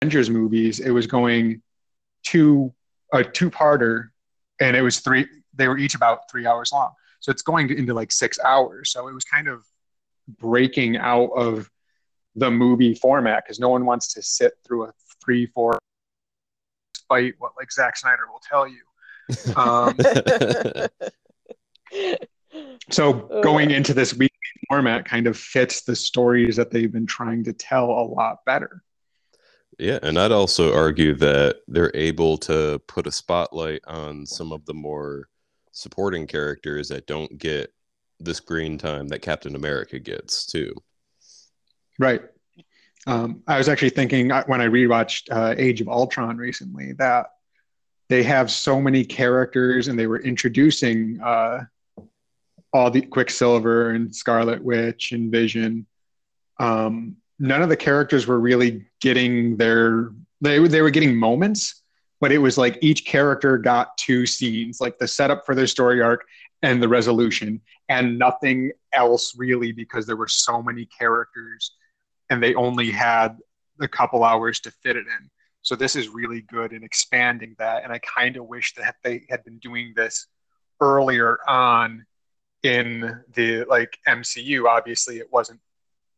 Avengers movies, it was going to a two-parter, and it was three. They were each about 3 hours long, so it's going into like 6 hours. So it was kind of breaking out of the movie format because no one wants to sit through a 3-4 fight. What like Zack Snyder will tell you. So going into this weekly format kind of fits the stories that they've been trying to tell a lot better. Yeah, and I'd also argue that they're able to put a spotlight on some of the more supporting characters that don't get the screen time that Captain America gets too. Right. I was actually thinking when I rewatched Age of Ultron recently that they have so many characters, and they were introducing all the Quicksilver and Scarlet Witch and Vision. None of the characters were really getting their, they were getting moments, but it was like each character got two scenes, like the setup for their story arc and the resolution, and nothing else really, because there were so many characters and they only had a couple hours to fit it in. So this is really good in expanding that. And I kind of wish that they had been doing this earlier on in the like MCU. Obviously, it wasn't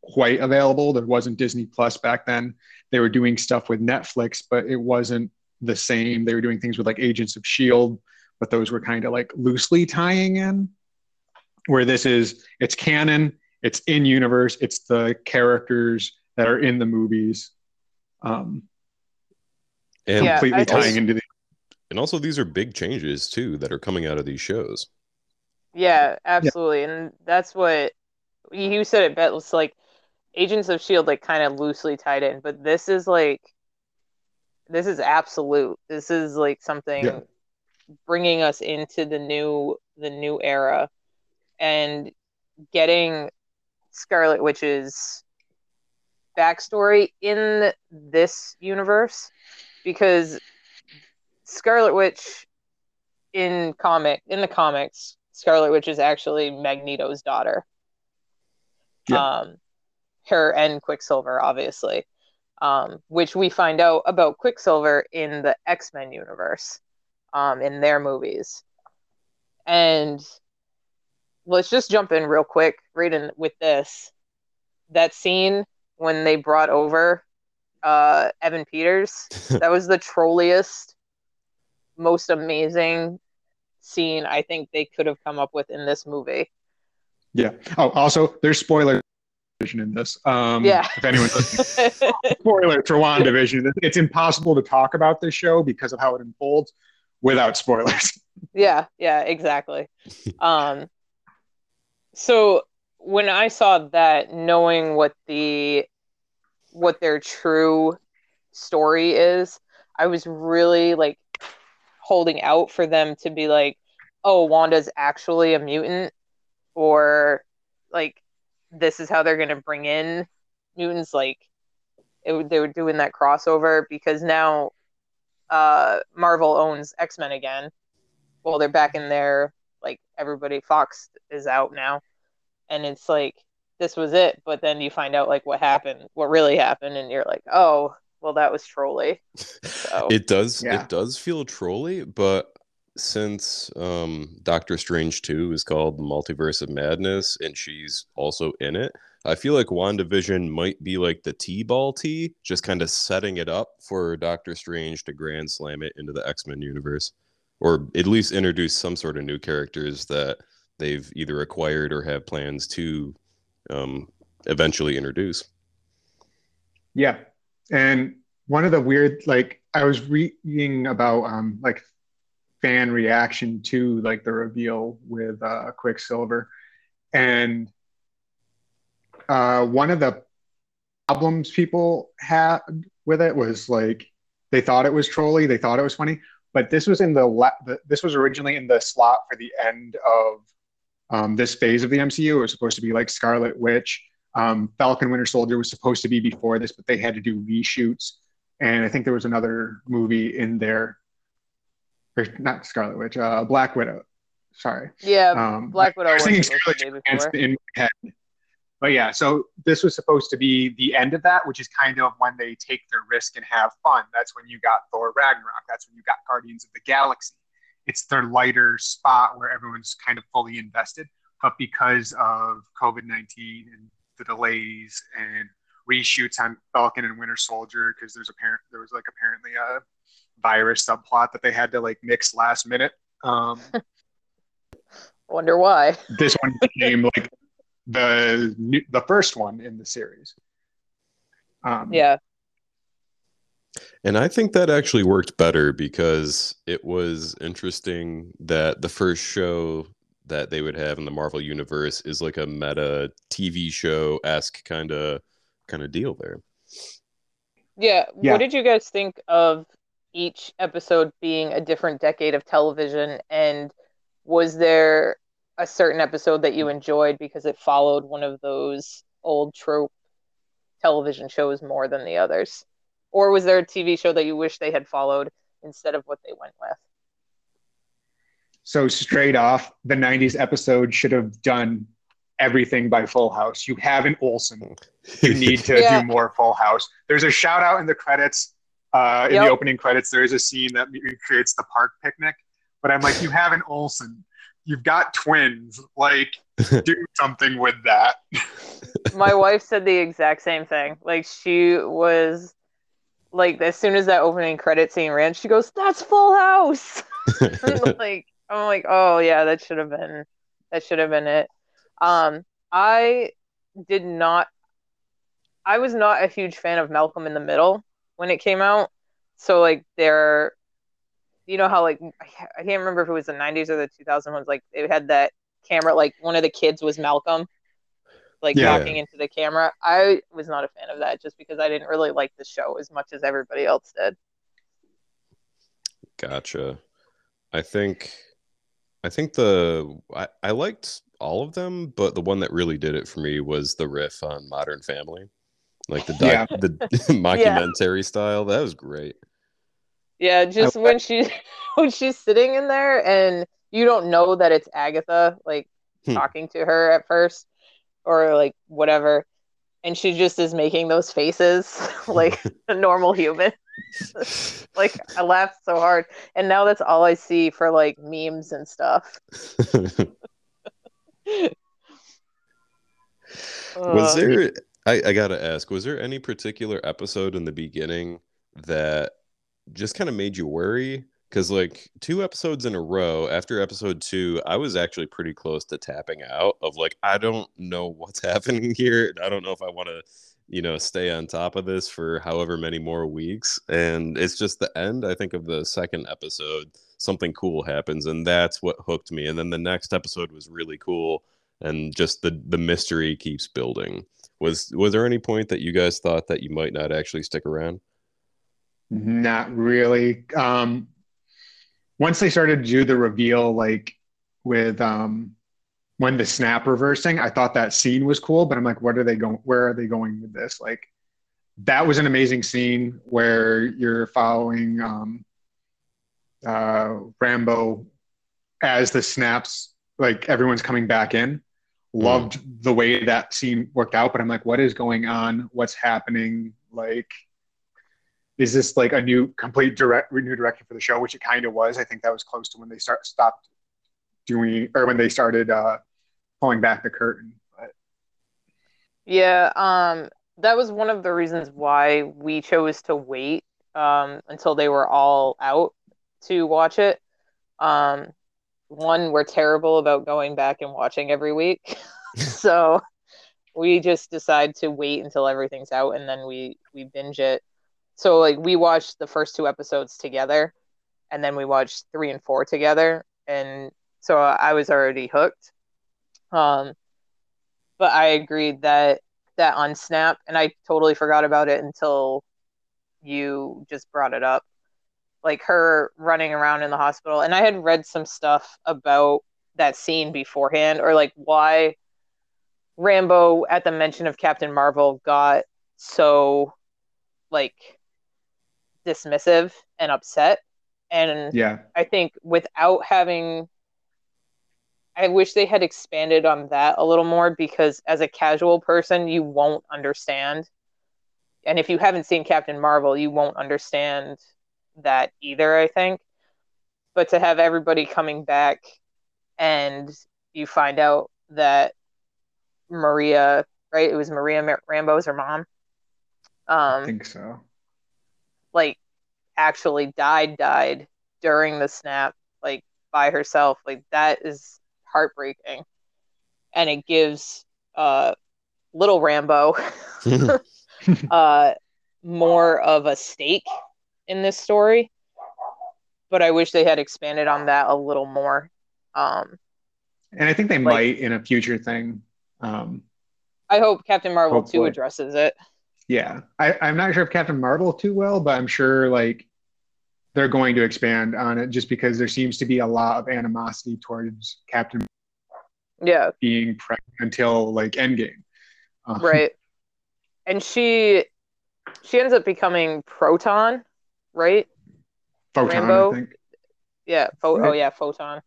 quite available. There wasn't Disney Plus back then. They were doing stuff with Netflix, but it wasn't the same. They were doing things with like Agents of S.H.I.E.L.D., but those were kind of like loosely tying in. Where this is, it's canon, it's in universe, it's the characters that are in the movies. And completely tying into the... And also these are big changes too that are coming out of these shows. Yeah, absolutely. Yeah. And that's what you said, it was like Agents of S.H.I.E.L.D. like kind of loosely tied in, but this is like, this is absolute. This is like something bringing us into the new era, and getting Scarlet Witch's backstory in this universe. Because Scarlet Witch in the comics, Scarlet Witch is actually Magneto's daughter. Yeah. Her and Quicksilver, obviously, which we find out about Quicksilver in the X-Men universe, in their movies. And let's just jump in real quick, right in with this. That scene when they brought over Evan Peters, that was the trolliest, most amazing scene I think they could have come up with in this movie. Yeah. Oh, also there's spoilers in this. If anyone's listening, spoiler for WandaVision. It's impossible to talk about this show because of how it unfolds without spoilers. Yeah, exactly. So when I saw that, knowing what their true story is, I was really like holding out for them to be like, oh, Wanda's actually a mutant, or like this is how they're going to bring in mutants. Like they were doing that crossover, because now Marvel owns X-Men again. Well, they're back in there. Like everybody, Fox is out now. And it's like, this was it, but then you find out like what really happened, and you're like, oh, well, that was trolly. So, it does feel trolly, but since Doctor Strange 2 is called Multiverse of Madness, and she's also in it, I feel like WandaVision might be like the T-ball tee, just kind of setting it up for Doctor Strange to grand slam it into the X-Men universe, or at least introduce some sort of new characters that they've either acquired or have plans to eventually introduce. Yeah. And one of the weird, like I was reading about like fan reaction to like the reveal with Quicksilver, and one of the problems people had with it was like they thought it was trolly, they thought it was funny, but this was this was originally in the slot for the end of this phase of the MCU. It was supposed to be like Scarlet Witch. Falcon Winter Soldier was supposed to be before this, but they had to do reshoots. And I think there was another movie in there, or not Scarlet Witch, Black Widow. Sorry. Yeah, Black Widow was in my head. But yeah, so this was supposed to be the end of that, which is kind of when they take their risk and have fun. That's when you got Thor Ragnarok. That's when you got Guardians of the Galaxy. It's their lighter spot where everyone's kind of fully invested. But because of COVID-19 and the delays and reshoots on Falcon and Winter Soldier, because there was apparently a virus subplot that they had to like mix last minute. Wonder why. This one became like the first one in the series. Yeah. And I think that actually worked better because it was interesting that the first show that they would have in the Marvel Universe is like a meta TV show-esque kind of deal there. Yeah. What did you guys think of each episode being a different decade of television? And was there a certain episode that you enjoyed because it followed one of those old trope television shows more than the others? Or was there a TV show that you wish they had followed instead of what they went with? So straight off, the 90s episode should have done everything by Full House. You have an Olsen. You need to do more Full House. There's a shout out in the credits. In the opening credits, there is a scene that recreates the park picnic. But I'm like, you have an Olsen. You've got twins. Like, do something with that. My wife said the exact same thing. Like, she was... Like, as soon as that opening credit scene ran, she goes, "That's Full House." I'm like, oh yeah, that should have been it. I was not a huge fan of Malcolm in the Middle when it came out. So like I can't remember if it was the 90s or the 2000s. Like it had that camera, like one of the kids was Malcolm. Talking into the camera. I was not a fan of that just because I didn't really like the show as much as everybody else did. Gotcha. I liked all of them, but the one that really did it for me was the riff on Modern Family. Like the mockumentary style. That was great. Yeah, just when she's sitting in there and you don't know that it's Agatha, like talking to her at first. Or like whatever, and she just is making those faces like a normal human. Like I laughed so hard, and now that's all I see for like memes and stuff. I gotta ask, was there any particular episode in the beginning that just kind of made you worry? Because like 2 episodes in a row, after episode 2, I was actually pretty close to tapping out of like, I don't know what's happening here. I don't know if I want to, stay on top of this for however many more weeks. And it's just the end, I think, of the second episode, something cool happens. And that's what hooked me. And then the next episode was really cool. And just the mystery keeps building. Was there any point that you guys thought that you might not actually stick around? Not really. Once they started to do the reveal, like with when the snap reversing, I thought that scene was cool, but I'm like, where are they going with this? Like that was an amazing scene where you're following Rambeau as the snaps, like everyone's coming back in. Loved the way that scene worked out, but I'm like, what is going on? What's happening? Like, is this like a new direction for the show? Which it kind of was. I think that was close to when they started pulling back the curtain. But. Yeah, that was one of the reasons why we chose to wait until they were all out to watch it. One, we're terrible about going back and watching every week, so we just decide to wait until everything's out and then we binge it. So, like, we watched the first 2 episodes together, and then we watched 3 and 4 together, and so I was already hooked. But I agreed that on Snap, and I totally forgot about it until you just brought it up. Like, her running around in the hospital, and I had read some stuff about that scene beforehand, or, like, why Rambeau, at the mention of Captain Marvel, got so, like... dismissive and upset. And I think without having I wish they had expanded on that a little more, because as a casual person, you won't understand. And if you haven't seen Captain Marvel, you won't understand that either, I think. But to have everybody coming back and you find out that Maria, right? It was Maria Rambeau's her mom. I think so. Like, actually died during the snap, like, by herself. Like, that is heartbreaking. And it gives little Rambeau more of a stake in this story. But I wish they had expanded on that a little more. And I think they might in a future thing. I hope Captain Marvel 2 addresses it. Yeah. I'm not sure if Captain Marvel 2 will, but I'm sure like they're going to expand on it, just because there seems to be a lot of animosity towards Captain being pregnant until like Endgame. Right. And she ends up becoming Photon, right? Photon, Rambeau? I think. Yeah. Photon.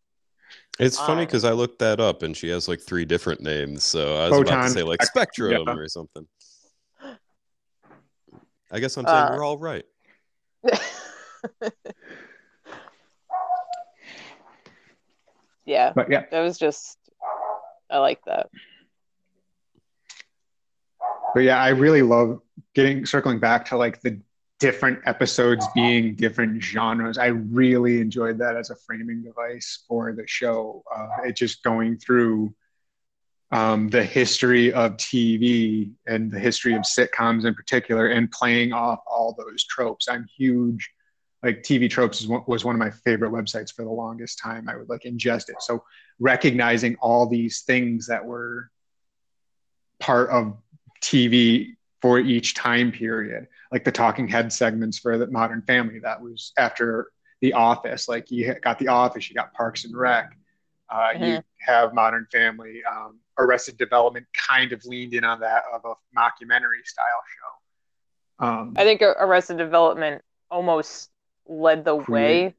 It's funny because I looked that up and she has like 3 different names. So I was about to say like Spectrum or something. I guess I'm saying we're all right. Yeah. But yeah. That was just, I like that. But yeah, I really love circling back to like the different episodes being different genres. I really enjoyed that as a framing device for the show. It just going through the history of TV and the history of sitcoms in particular, and playing off all those tropes. I'm huge. Like TV Tropes was one of my favorite websites for the longest time. I would like ingest it. So recognizing all these things that were part of TV for each time period, like the talking head segments for the Modern Family, that was after The Office. Like you got The Office, you got Parks and Rec, you have Modern Family, Arrested Development kind of leaned in on that of a mockumentary style show. I think Arrested Development almost led the way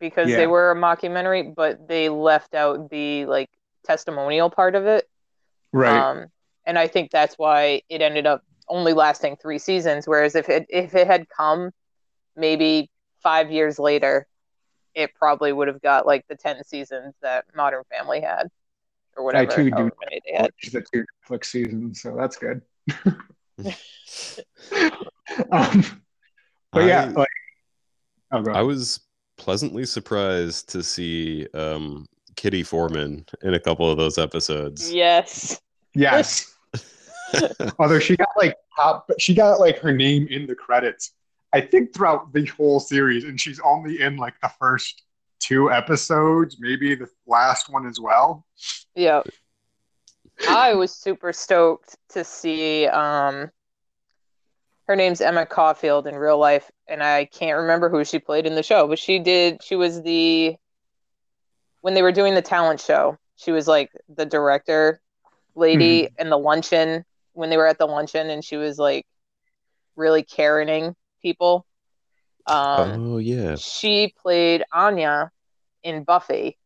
because they were a mockumentary, but they left out the like testimonial part of it. Right. And I think that's why it ended up only lasting 3 seasons, whereas if it had come maybe 5 years later, it probably would have got like the 10 seasons that Modern Family had, or whatever. I too do watch the 2 Netflix seasons, so that's good. I was pleasantly surprised to see Kitty Foreman in a couple of those episodes. Yes. Although she got her name in the credits, I think, throughout the whole series, and she's only in like the first 2 episodes, maybe the last one as well. Yeah. I was super stoked to see her name's Emma Caulfield in real life, and I can't remember who she played in the show, but when they were doing the talent show, she was like the director lady and the luncheon, when they were at the luncheon, and she was like really Karening people. She played Anya in Buffy,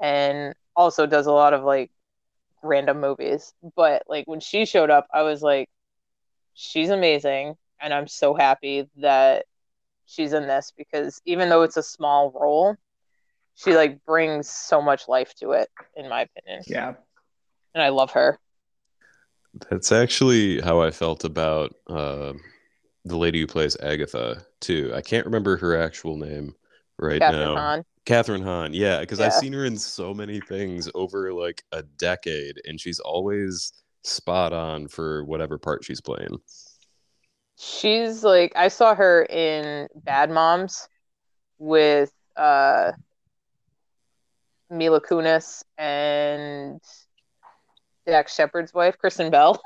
and also does a lot of like random movies, but like when she showed up, I was like, she's amazing, and I'm so happy that she's in this, because even though it's a small role, she like brings so much life to it, in my opinion. Yeah. And I love her. That's actually how I felt about the lady who plays Agatha, too. I can't remember her actual name right now. Kathryn Hahn. Yeah, because I've seen her in so many things over like a decade, and she's always spot on for whatever part she's playing. She's like, I saw her in Bad Moms with Mila Kunis and Dax Shepard's wife, Kristen Bell.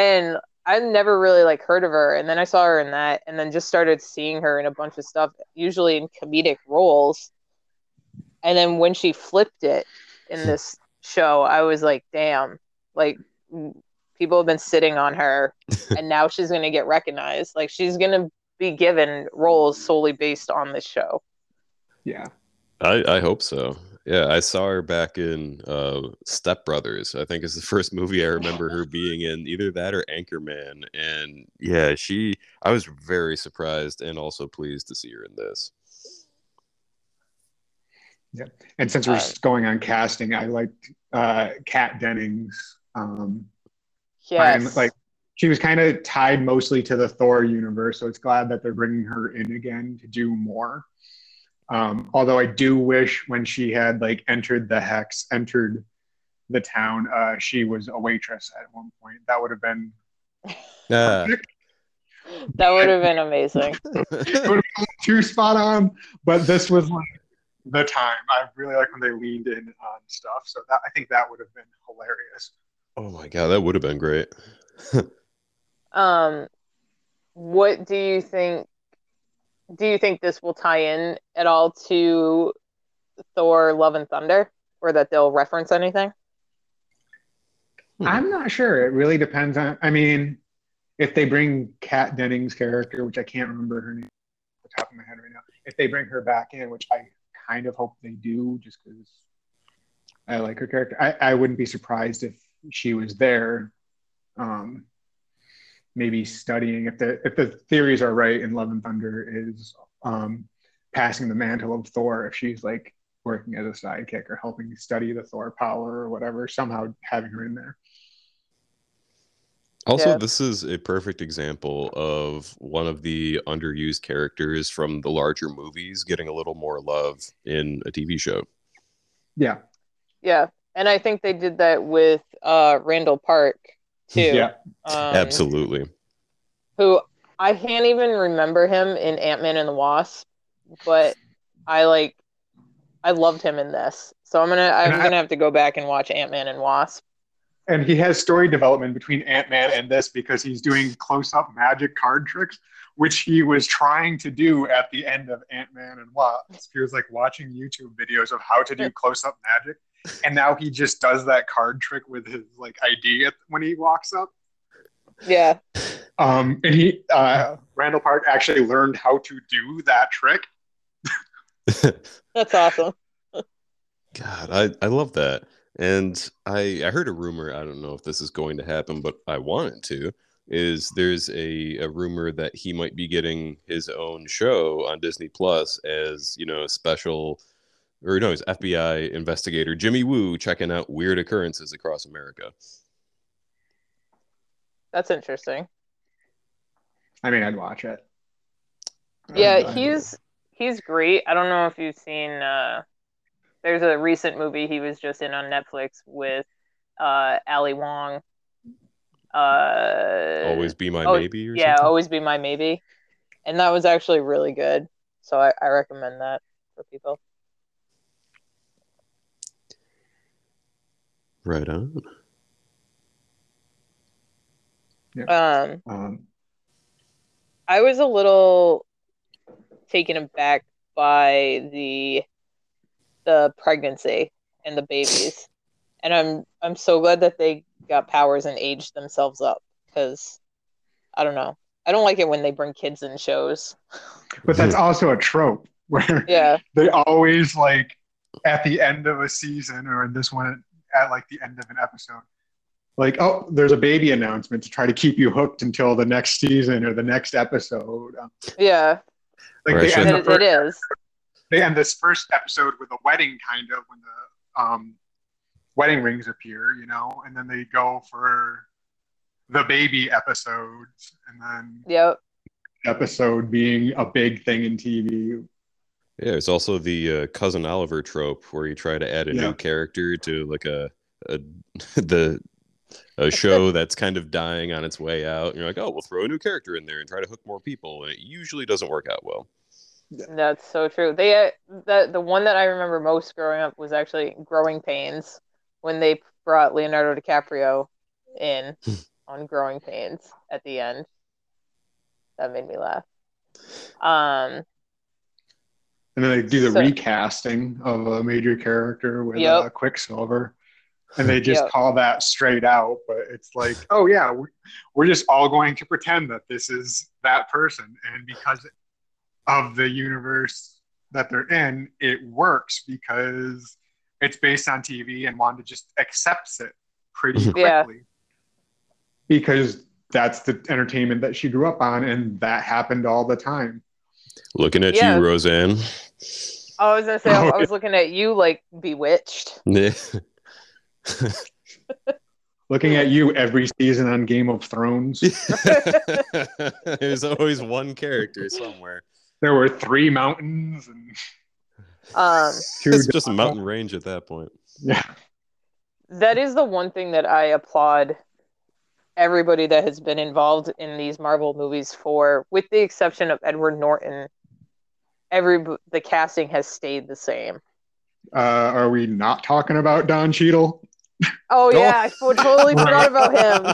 And I never really like heard of her, and then I saw her in that, and then just started seeing her in a bunch of stuff, usually in comedic roles. And then when she flipped it in this show, I was like, damn, like people have been sitting on her, and now she's going to get recognized. Like she's going to be given roles solely based on this show. Yeah. I hope so. Yeah, I saw her back in Step Brothers. I think it's the first movie I remember her being in, either that or Anchorman. And yeah, I was very surprised and also pleased to see her in this. Yeah, and since we're going on casting, I liked Kat Dennings. Yes. She was kind of tied mostly to the Thor universe, so it's glad that they're bringing her in again to do more. Although I do wish when she had entered the town, she was a waitress at one point. That would have been perfect. That would have been amazing. It would have been too spot on, but this was the time. I really like when they leaned in on stuff. So that, I think that would have been hilarious. Oh my God, that would have been great. What do you think? Do you think this will tie in at all to Thor: Love and Thunder, or that they'll reference anything? I'm not sure. It really depends on. I mean, if they bring Kat Dennings' character, which I can't remember her name off the top of my head right now, if they bring her back in, which I kind of hope they do, just because I like her character, I wouldn't be surprised if she was there. Maybe studying if the theories are right, and Love and Thunder is passing the mantle of Thor. If she's working as a sidekick or helping study the Thor power or whatever, somehow having her in there. Also, This is a perfect example of one of the underused characters from the larger movies getting a little more love in a TV show. Yeah. Yeah. And I think they did that with Randall Park too. Yeah, absolutely. Who I can't even remember him in Ant-Man and the Wasp, but I loved him in this. So I'm gonna have to go back and watch Ant-Man and Wasp. And he has story development between Ant-Man and this because he's doing close-up magic card tricks, which he was trying to do at the end of Ant-Man and Wasp. He was watching YouTube videos of how to do close-up magic. And now he just does that card trick with his ID when he walks up. Yeah. And he Randall Park actually learned how to do that trick. That's awesome. God, I love that. And I heard a rumor, I don't know if this is going to happen, but I want it to, is there's a rumor that he might be getting his own show on Disney Plus as, special... Or no, he's FBI investigator Jimmy Woo checking out weird occurrences across America. That's interesting. I mean, I'd watch it. Yeah, he's great. I don't know if you've seen. There's a recent movie he was just in on Netflix with Ali Wong. Always Be My Maybe. Always Be My Maybe, and that was actually really good. So I recommend that for people. Right on. Yeah. I was a little taken aback by the pregnancy and the babies, and I'm so glad that they got powers and aged themselves up, because I don't know, I don't like it when they bring kids in shows. But that's also a trope where they always at the end of a season, or in this one at the end of an episode, oh, there's a baby announcement to try to keep you hooked until the next season or the next episode. They end this first episode with a wedding, kind of, when the wedding rings appear, and then they go for the baby episodes, and then episode being a big thing in TV. Yeah, it's also the Cousin Oliver trope where you try to add a new character to a show that's kind of dying on its way out. And you're like, oh, we'll throw a new character in there and try to hook more people, and it usually doesn't work out well. That's so true. They the one that I remember most growing up was actually Growing Pains, when they brought Leonardo DiCaprio in on Growing Pains at the end. That made me laugh. And then they do the recasting of a major character with Quicksilver. And they just call that straight out. But it's we're just all going to pretend that this is that person. And because of the universe that they're in, it works because it's based on TV, and Wanda just accepts it pretty quickly. Yeah. Because that's the entertainment that she grew up on, and that happened all the time. Looking at you, Roseanne. I was going to say, I was looking at you like Bewitched. Yeah. Looking at you every season on Game of Thrones. There's always one character somewhere. There were three mountains. And it's just a mountain range at that point. Yeah. That is the one thing that I applaud everybody that has been involved in these Marvel movies for, with the exception of Edward Norton. The casting has stayed the same. Are we not talking about Don Cheadle? Oh yeah, I totally forgot about him.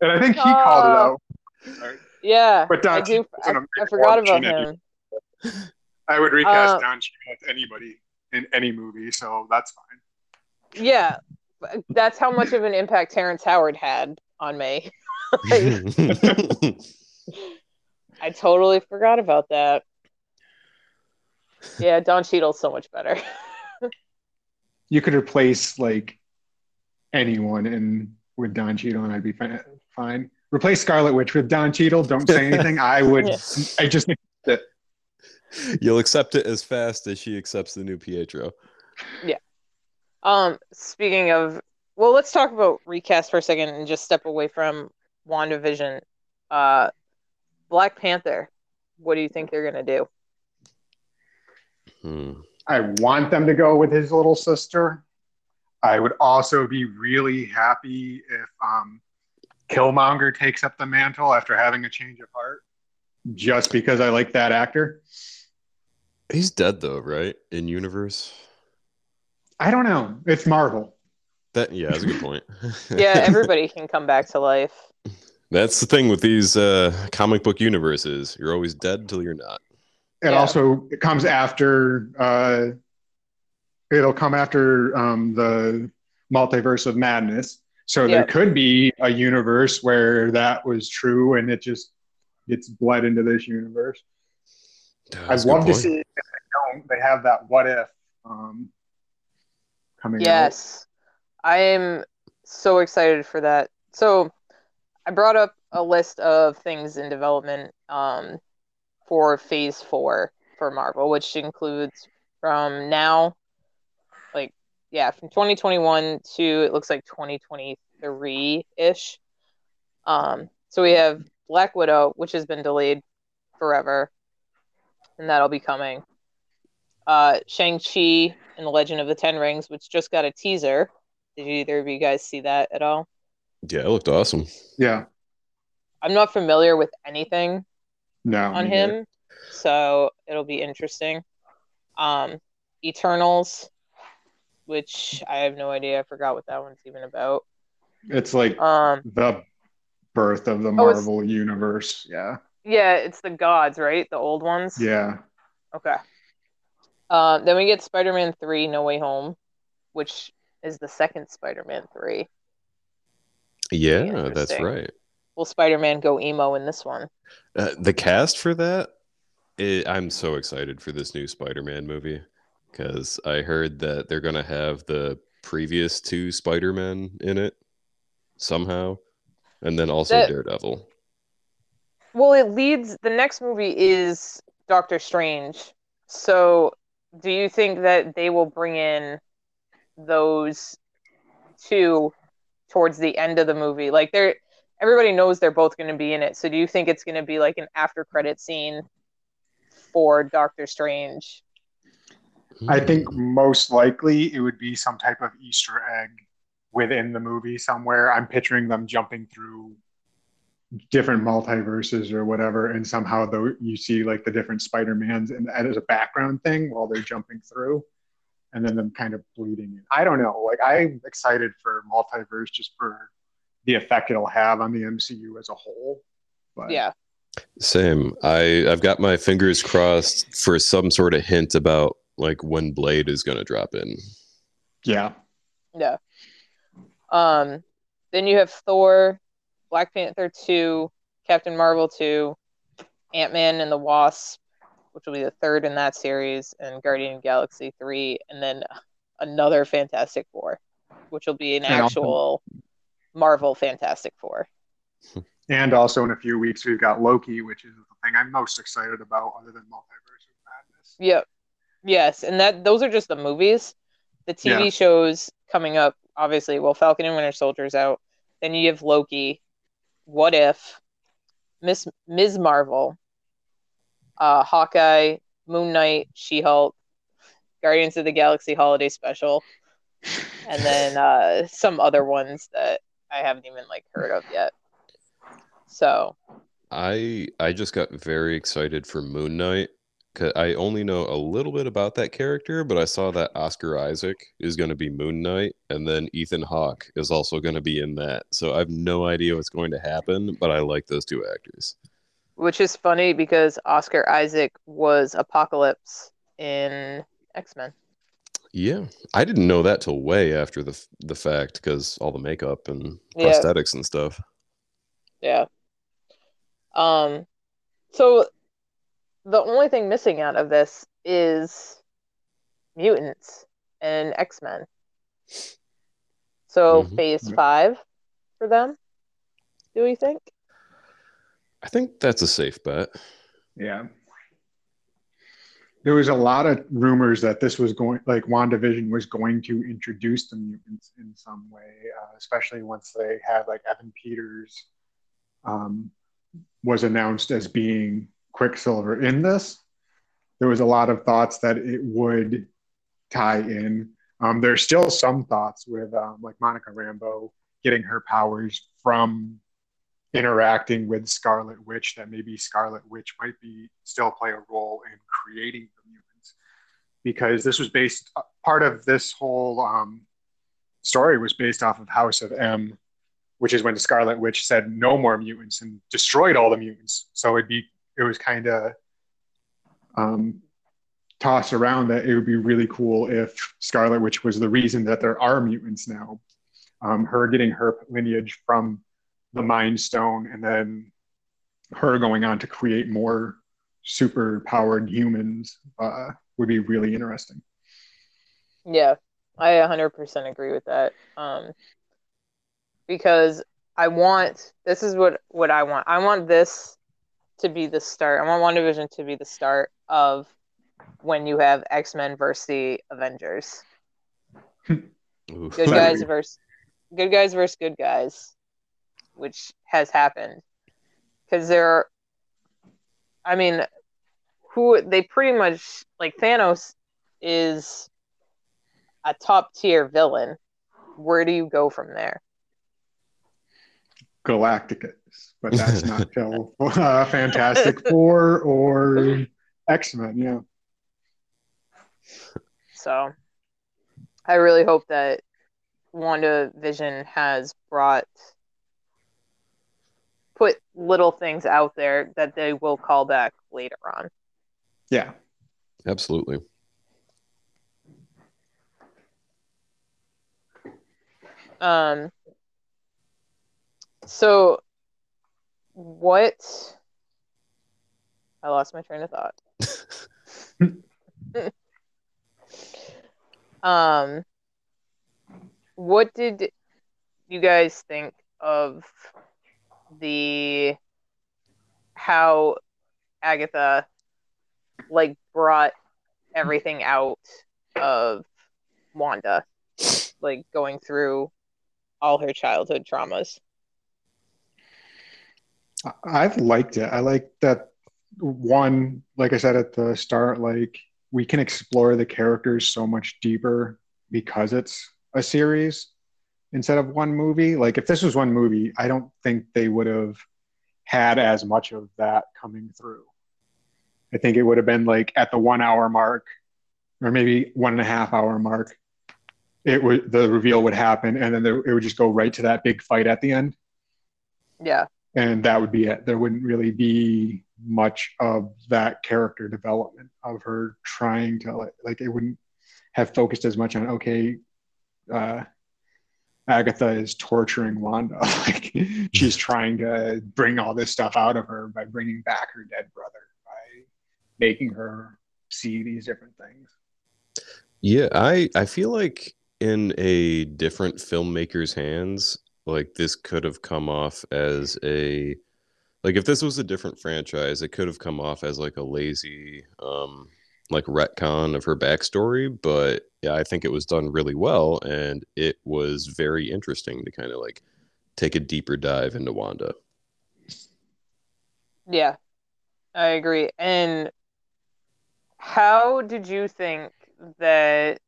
And I think he called it out. Sorry. Yeah, but Don I forgot about him. I would recast Don Cheadle with anybody in any movie, so that's fine. Yeah, that's how much of an impact Terrence Howard had on me. I totally forgot about that. Yeah, Don Cheadle's so much better. You could replace like anyone with Don Cheadle, and I'd be fine. Replace Scarlet Witch with Don Cheadle. Don't say anything. I would. Yeah. I just accept it. You'll accept it as fast as she accepts the new Pietro. Yeah. Speaking of, well, let's talk about recast for a second and just step away from WandaVision. Black Panther. What do you think they're gonna do? I want them to go with his little sister. I would also be really happy if Killmonger takes up the mantle after having a change of heart, just because I like that actor. He's dead though, right? In universe? I don't know. It's Marvel. Yeah, that's a good point. Yeah, everybody can come back to life. That's the thing with these comic book universes. You're always dead till you're not. It comes after, it'll come after the Multiverse of Madness. So there could be a universe where that was true and it just gets bled into this universe. I'd love to see it. If they don't, they have that what if coming out. I am so excited for that. So I brought up a list of things in development for phase 4 for Marvel, which includes from now, from 2021 to, it looks like 2023-ish. So we have Black Widow, which has been delayed forever, and that'll be coming. Shang-Chi and the Legend of the Ten Rings, which just got a teaser. Did either of you guys see that at all? Yeah, it looked awesome. Yeah. I'm not familiar with anything on him, so it'll be interesting. Eternals, which I have no idea. I forgot what that one's even about. It's like the birth of the Marvel universe. Yeah. Yeah, it's the gods, right? The old ones? Yeah. Okay. Then we get Spider-Man 3, No Way Home, which is the second Spider-Man 3. Yeah, that's right. Will Spider-Man go emo in this one? The cast for that, I'm so excited for this new Spider-Man movie, because I heard that they're going to have the previous two Spider-Men in it somehow, and then also Daredevil. Well, the next movie is Doctor Strange, so do you think that they will bring in those two towards the end of the movie? Like, everybody knows they're both going to be in it. So do you think it's going to be like an after-credit scene for Doctor Strange? I think most likely it would be some type of Easter egg within the movie somewhere. I'm picturing them jumping through different multiverses or whatever, and somehow you see like the different Spider-Mans and that is a background thing while they're jumping through, and then them kind of bleeding in. I don't know. Like, I'm excited for multiverse just for the effect it'll have on the MCU as a whole. But yeah. Same. I've got my fingers crossed for some sort of hint about like when Blade is going to drop in. Yeah. Yeah. Then you have Thor, Black Panther 2, Captain Marvel 2, Ant-Man and the Wasp, which will be the third in that series, and Guardian Galaxy 3, and then another Fantastic Four, which will be an actual Marvel Fantastic Four. And also in a few weeks, we've got Loki, which is the thing I'm most excited about other than Multiverse of Madness. Yep. Yes, and those are just the movies. The TV shows coming up, obviously, well, Falcon and Winter Soldier's out. Then you have Loki, What If, Ms. Marvel, Hawkeye, Moon Knight, She-Hulk, Guardians of the Galaxy Holiday Special, and then some other ones that I haven't even heard of yet. So I just got very excited for Moon Knight. I only know a little bit about that character, but I saw that Oscar Isaac is going to be Moon Knight, and then Ethan Hawke is also going to be in that. So I have no idea what's going to happen, but I like those two actors. Which is funny because Oscar Isaac was Apocalypse in X-Men. Yeah, I didn't know that till way after the fact because all the makeup and prosthetics and stuff. Yeah. So the only thing missing out of this is mutants and X-Men. So phase 5 for them, do we think? I think that's a safe bet. Yeah. There was a lot of rumors that this was going, WandaVision was going to introduce the mutants in some way, especially once they had Evan Peters was announced as being Quicksilver in this. There was a lot of thoughts that it would tie in. There's still some thoughts with Monica Rambeau getting her powers from interacting with Scarlet Witch, that maybe Scarlet Witch might be still play a role in creating the mutants, because this was based, part of this whole story was based off of House of M, which is when Scarlet Witch said no more mutants and destroyed all the mutants. So it was kind of tossed around that it would be really cool if Scarlet Witch was the reason that there are mutants now. Her getting her lineage from the Mind Stone, and then her going on to create more super-powered humans would be really interesting. Yeah, I 100% agree with that. Because this is what I want. I want this to be the start. I want WandaVision to be the start of when you have X-Men versus the Avengers. Good guys versus good guys, which has happened. Because they pretty much, Thanos is a top-tier villain. Where do you go from there? Galacticus, but that's not till Fantastic Four or X-Men, yeah. So, I really hope that WandaVision has put little things out there that they will call back later on. Yeah, absolutely. So, I lost my train of thought. What did you guys think of how Agatha brought everything out of Wanda, going through all her childhood traumas? I've liked it. I like that one, like I said at the start, we can explore the characters so much deeper because it's a series instead of one movie. If this was one movie, I don't think they would have had as much of that coming through. I think it would have been at the 1 hour mark, or maybe 1.5 hour mark, the reveal would happen, and then it would just go right to that big fight at the end. Yeah. And that would be it. There wouldn't really be much of that character development of her trying to, it wouldn't have focused as much on, okay, Agatha is torturing Wanda. She's trying to bring all this stuff out of her by bringing back her dead brother, by making her see these different things. Yeah, I feel like in a different filmmaker's hands, like this could have come off as a, like if this was a different franchise, it could have come off as like a lazy like retcon of her backstory. But yeah, I think it was done really well, and it was very interesting to kind of like take a deeper dive into Wanda. Yeah, I agree. And how did you think that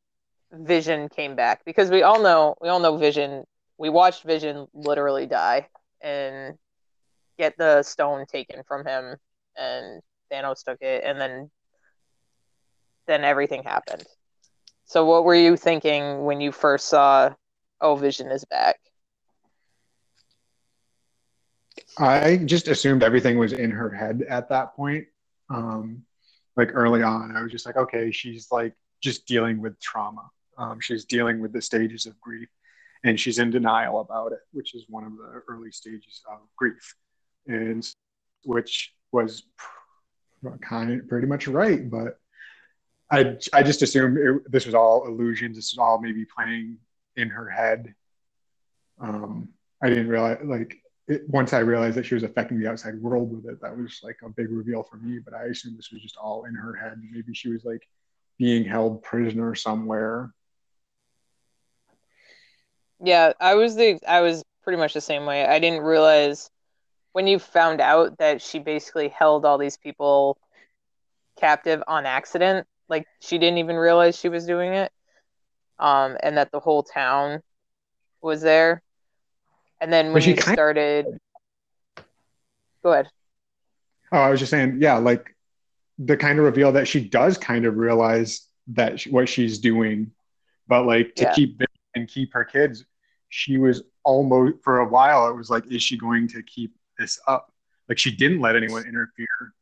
Vision came back? Because we all know Vision. We watched Vision literally die and get the stone taken from him, and Thanos took it, and then everything happened. So what were you thinking when you first saw, oh, Vision is back? I just assumed everything was in her head at that point. Like early on, I was just like, okay, she's like just dealing with trauma. She's dealing with the stages of grief, and she's in denial about it, which is one of the early stages of grief, and which was kind of pretty much right. But I just assumed this was all illusions. This is all maybe playing in her head. I didn't realize, like, once I realized that she was affecting the outside world with it, that was like a big reveal for me. But I assumed this was just all in her head. Maybe she was like being held prisoner somewhere. Yeah, I was pretty much the same way. I didn't realize when you found out that she basically held all these people captive on accident. Like, she didn't even realize she was doing it, and that the whole town was there. And then when she started... Go ahead. Oh, I was just saying, yeah, like, the kind of reveal that she does kind of realize that what she's doing, but, like, to keep Vision and keep her kids, she was almost, for a while, it was like, is she going to keep this up? Like, she didn't let anyone interfere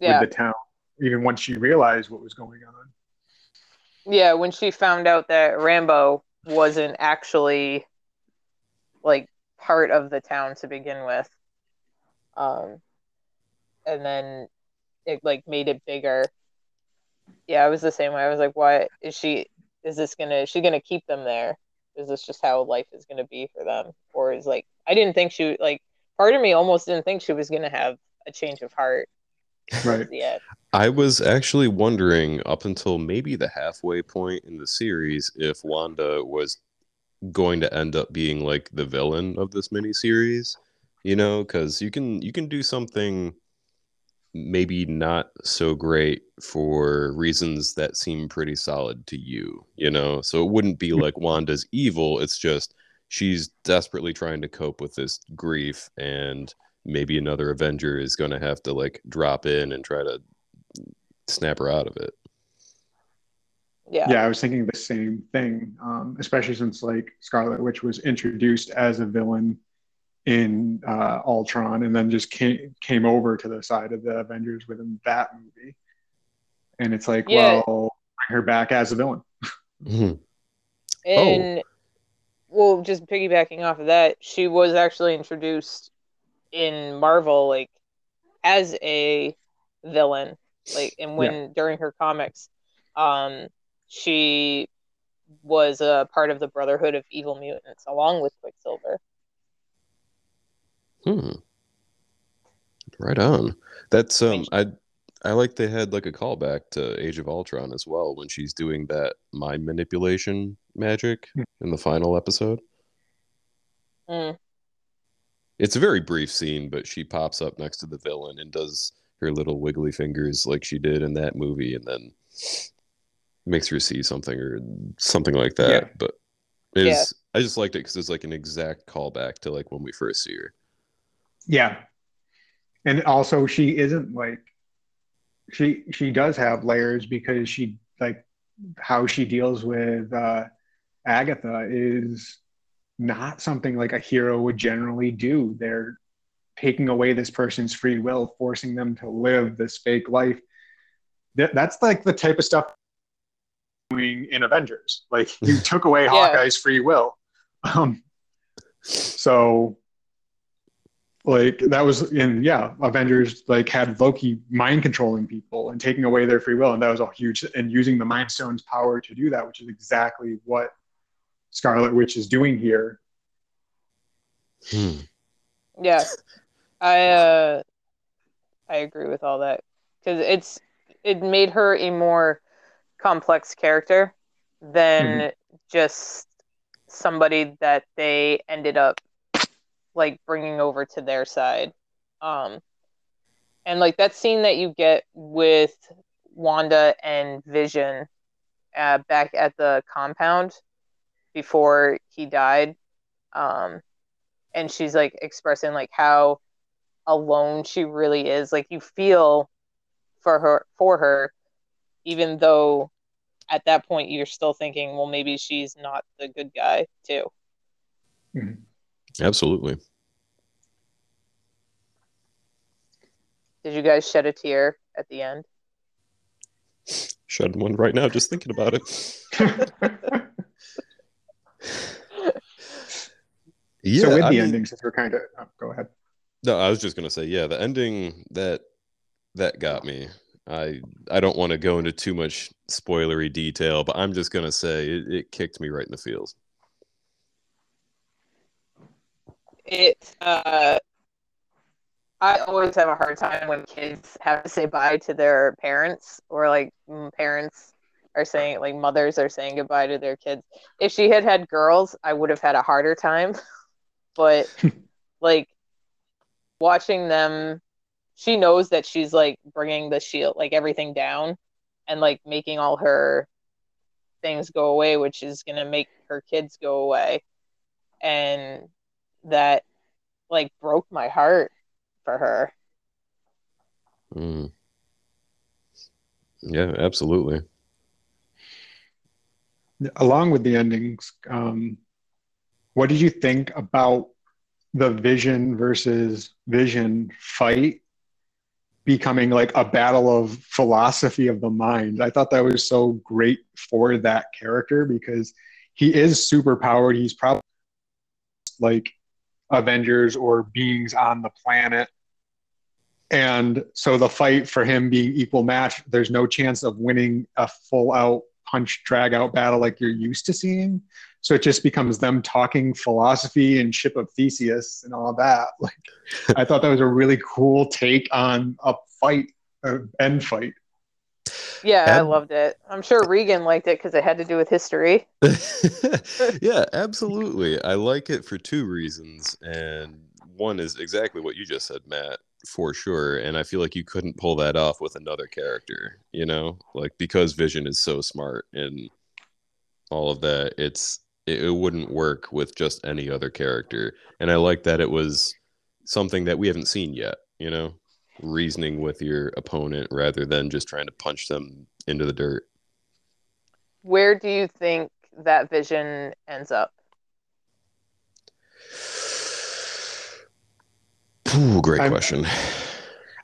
with the town, even once she realized what was going on. Yeah, when she found out that Rambeau wasn't actually, like, part of the town to begin with, and then it like made it bigger. Yeah, I was the same way. I was like, why is she? Is she gonna keep them there? Is this just how life is gonna be for them? Or is like, I didn't think she, like, part of me almost didn't think she was gonna have a change of heart. Right. Yeah. I was actually wondering up until maybe the halfway point in the series if Wanda was going to end up being like the villain of this miniseries, you know, because you can do something maybe not so great for reasons that seem pretty solid to you, you know. So it wouldn't be like Wanda's evil. It's just she's desperately trying to cope with this grief, and maybe another Avenger is going to have to like drop in and try to snap her out of it. Yeah, I was thinking the same thing, especially since like Scarlet Witch was introduced as a villain in Ultron, and then just came over to the side of the Avengers within that movie. And it's like, well, bring her back as a villain. Mm-hmm. And, well, just piggybacking off of that, she was actually introduced in Marvel, like, as a villain, like, and during her comics, she was a part of the Brotherhood of Evil Mutants along with Quicksilver. Right on. That's I like they had like a callback to Age of Ultron as well when she's doing that mind manipulation magic in the final episode. It's a very brief scene, but she pops up next to the villain and does her little wiggly fingers like she did in that movie, and then makes her see something or something like that. Yeah. But I just liked it because it's like an exact callback to like when we first see her. Yeah. And also she isn't like, she does have layers, because she, like, how she deals with Agatha is not something like a hero would generally do. They're taking away this person's free will, forcing them to live this fake life. That's like the type of stuff doing in Avengers. Like, you took away Hawkeye's free will. So Like, that was in, yeah, Avengers, like, had Loki mind controlling people and taking away their free will. And that was a huge, and using the Mind Stone's power to do that, which is exactly what Scarlet Witch is doing here. Hmm. Yeah. I agree with all that. Because it made her a more complex character than just somebody that they ended up, like, bringing over to their side. And, like, that scene that you get with Wanda and Vision back at the compound before he died, and she's, like, expressing, like, how alone she really is. Like, you feel for her, even though at that point you're still thinking, well, maybe she's not the good guy, too. Mm-hmm. Absolutely. Did you guys shed a tear at the end? Shedding one right now, just thinking about it. Yeah, so with the endings, if we're kind of... Oh, go ahead. No, I was just going to say, yeah, the ending that got me. I don't want to go into too much spoilery detail, but I'm just going to say it kicked me right in the feels. I always have a hard time when kids have to say bye to their parents, or like parents are saying, like, mothers are saying goodbye to their kids. If she had girls, I would have had a harder time. But like watching them, she knows that she's like bringing the shield, like everything down, and like making all her things go away, which is going to make her kids go away. And that like broke my heart for her. Mm. Yeah, absolutely. Along with the endings, what did you think about the Vision versus Vision fight becoming like a battle of philosophy of the mind? I thought that was so great for that character, because he is super powered. He's probably like Avengers or beings on the planet, and so the fight for him being equal match, there's no chance of winning a full out punch drag out battle like you're used to seeing. So it just becomes them talking philosophy and Ship of Theseus and all that. Like, I thought that was a really cool take on a fight, end fight. Yeah, I loved it. I'm sure Regan liked it because it had to do with history. Yeah, absolutely. I like it for two reasons. And one is exactly what you just said, Matt, for sure. And I feel like you couldn't pull that off with another character, you know? Like, because Vision is so smart and all of that, it wouldn't work with just any other character. And I like that it was something that we haven't seen yet, you know? Reasoning with your opponent rather than just trying to punch them into the dirt. Where do you think that Vision ends up? Ooh, great question.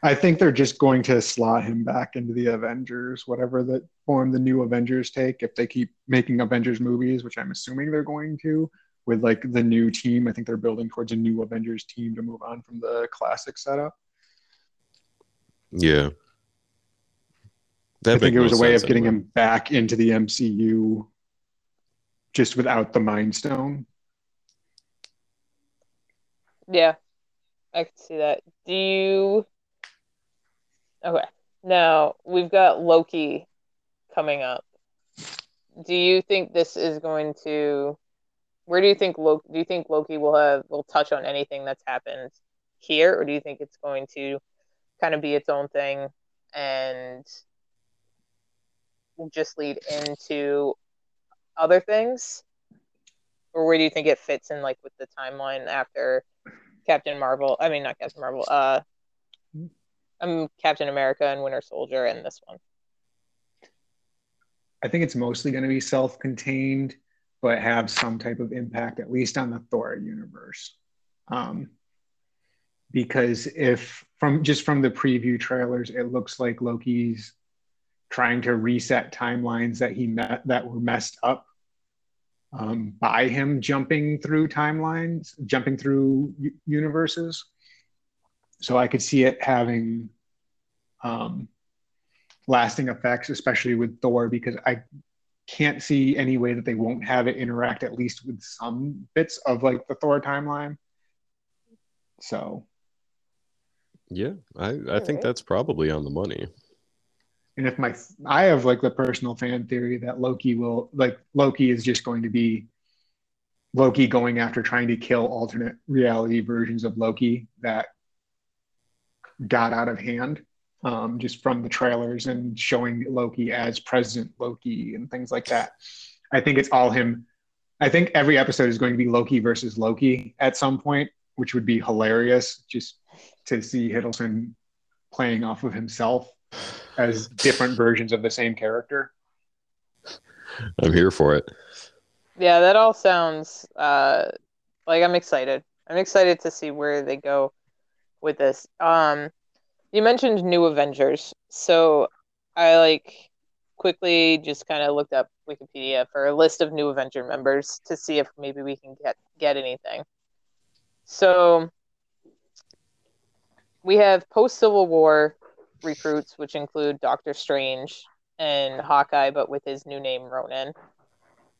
I think they're just going to slot him back into the Avengers, whatever that form the new Avengers take, if they keep making Avengers movies, which I'm assuming they're going to, with like the new team. I think they're building towards a new Avengers team to move on from the classic setup. Yeah. I think it was a way of getting him back into the MCU just without the Mind Stone. Yeah. I can see that. Do you... Okay. Now, we've got Loki coming up. Do you think this is going to... Where do you think Loki... Do you think Loki will touch on anything that's happened here? Or do you think it's going to kind of be its own thing and just lead into other things? Or where do you think it fits in, like, with the timeline after Captain America and Winter Soldier and this one? I think it's mostly going to be self-contained, but have some type of impact, at least on the Thor universe. Because if from the preview trailers, it looks like Loki's trying to reset timelines that were messed up by him jumping through universes. So I could see it having lasting effects, especially with Thor, because I can't see any way that they won't have it interact at least with some bits of like the Thor timeline. So. Yeah, I think that's probably on the money. And if I have like the personal fan theory that Loki is just going to be Loki going after trying to kill alternate reality versions of Loki that got out of hand, just from the trailers and showing Loki as President Loki and things like that. I think it's all him. I think every episode is going to be Loki versus Loki at some point, which would be hilarious just to see Hiddleston playing off of himself as different versions of the same character. I'm here for it. Yeah, that all sounds like I'm excited. I'm excited to see where they go with this. You mentioned New Avengers, so I quickly just kind of looked up Wikipedia for a list of New Avenger members to see if maybe we can get anything. So we have post-Civil War recruits, which include Doctor Strange and Hawkeye, but with his new name Ronan.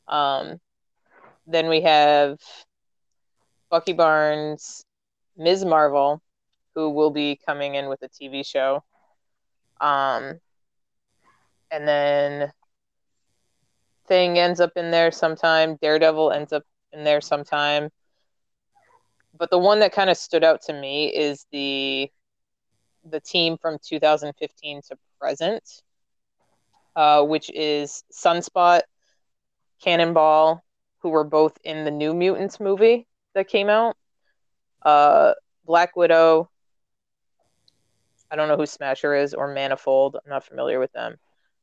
Then we have Bucky Barnes, Ms. Marvel, who will be coming in with a TV show. And then Thing ends up in there sometime. Daredevil ends up in there sometime. But the one that kind of stood out to me is the team from 2015 to present, which is Sunspot, Cannonball, who were both in the New Mutants movie that came out, Black Widow, I don't know who Smasher is, or Manifold, I'm not familiar with them,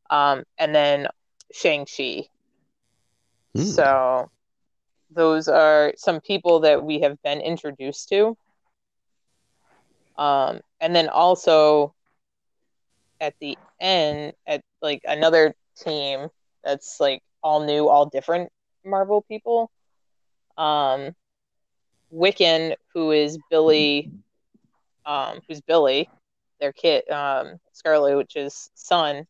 and then Shang-Chi. So those are some people that we have been introduced to. And then also at the end, at another team that's all new, all different Marvel people. Wiccan, who is Billy, their kid, Scarlet Witch's son,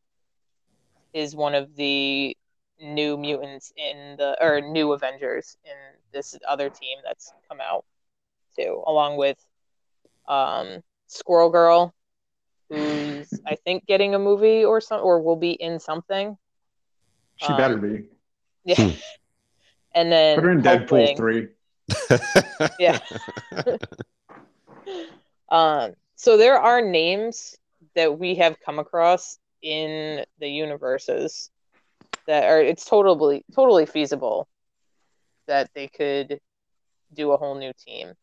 is one of the New Mutants or New Avengers in this other team that's come out too, along with Squirrel Girl, who's I think getting a movie or something, or will be in something. She better be. Yeah. And then put her in Deadpool 3. Yeah. So there are names that we have come across in the universes that are, it's totally feasible that they could do a whole new team.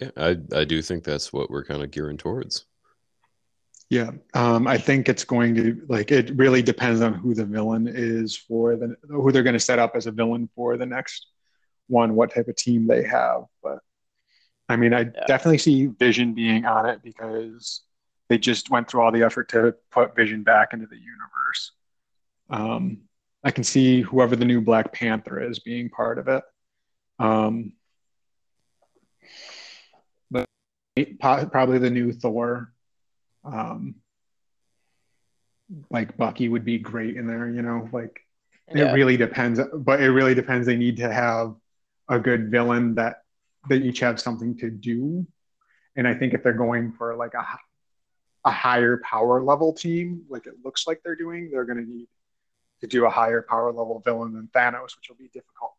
Yeah, I do think that's what we're kind of gearing towards. Yeah, I think it's going to, it really depends on who the villain is who they're going to set up as a villain for the next one, what type of team they have. But I mean, I definitely see Vision being on it because they just went through all the effort to put Vision back into the universe. I can see whoever the new Black Panther is being part of it. But probably the new Thor. Bucky would be great in there, It really depends, but it really depends. They need to have a good villain that they each have something to do. And I think if they're going for a higher power level team, it looks like they're doing, they're going to need to do a higher power level villain than Thanos, which will be difficult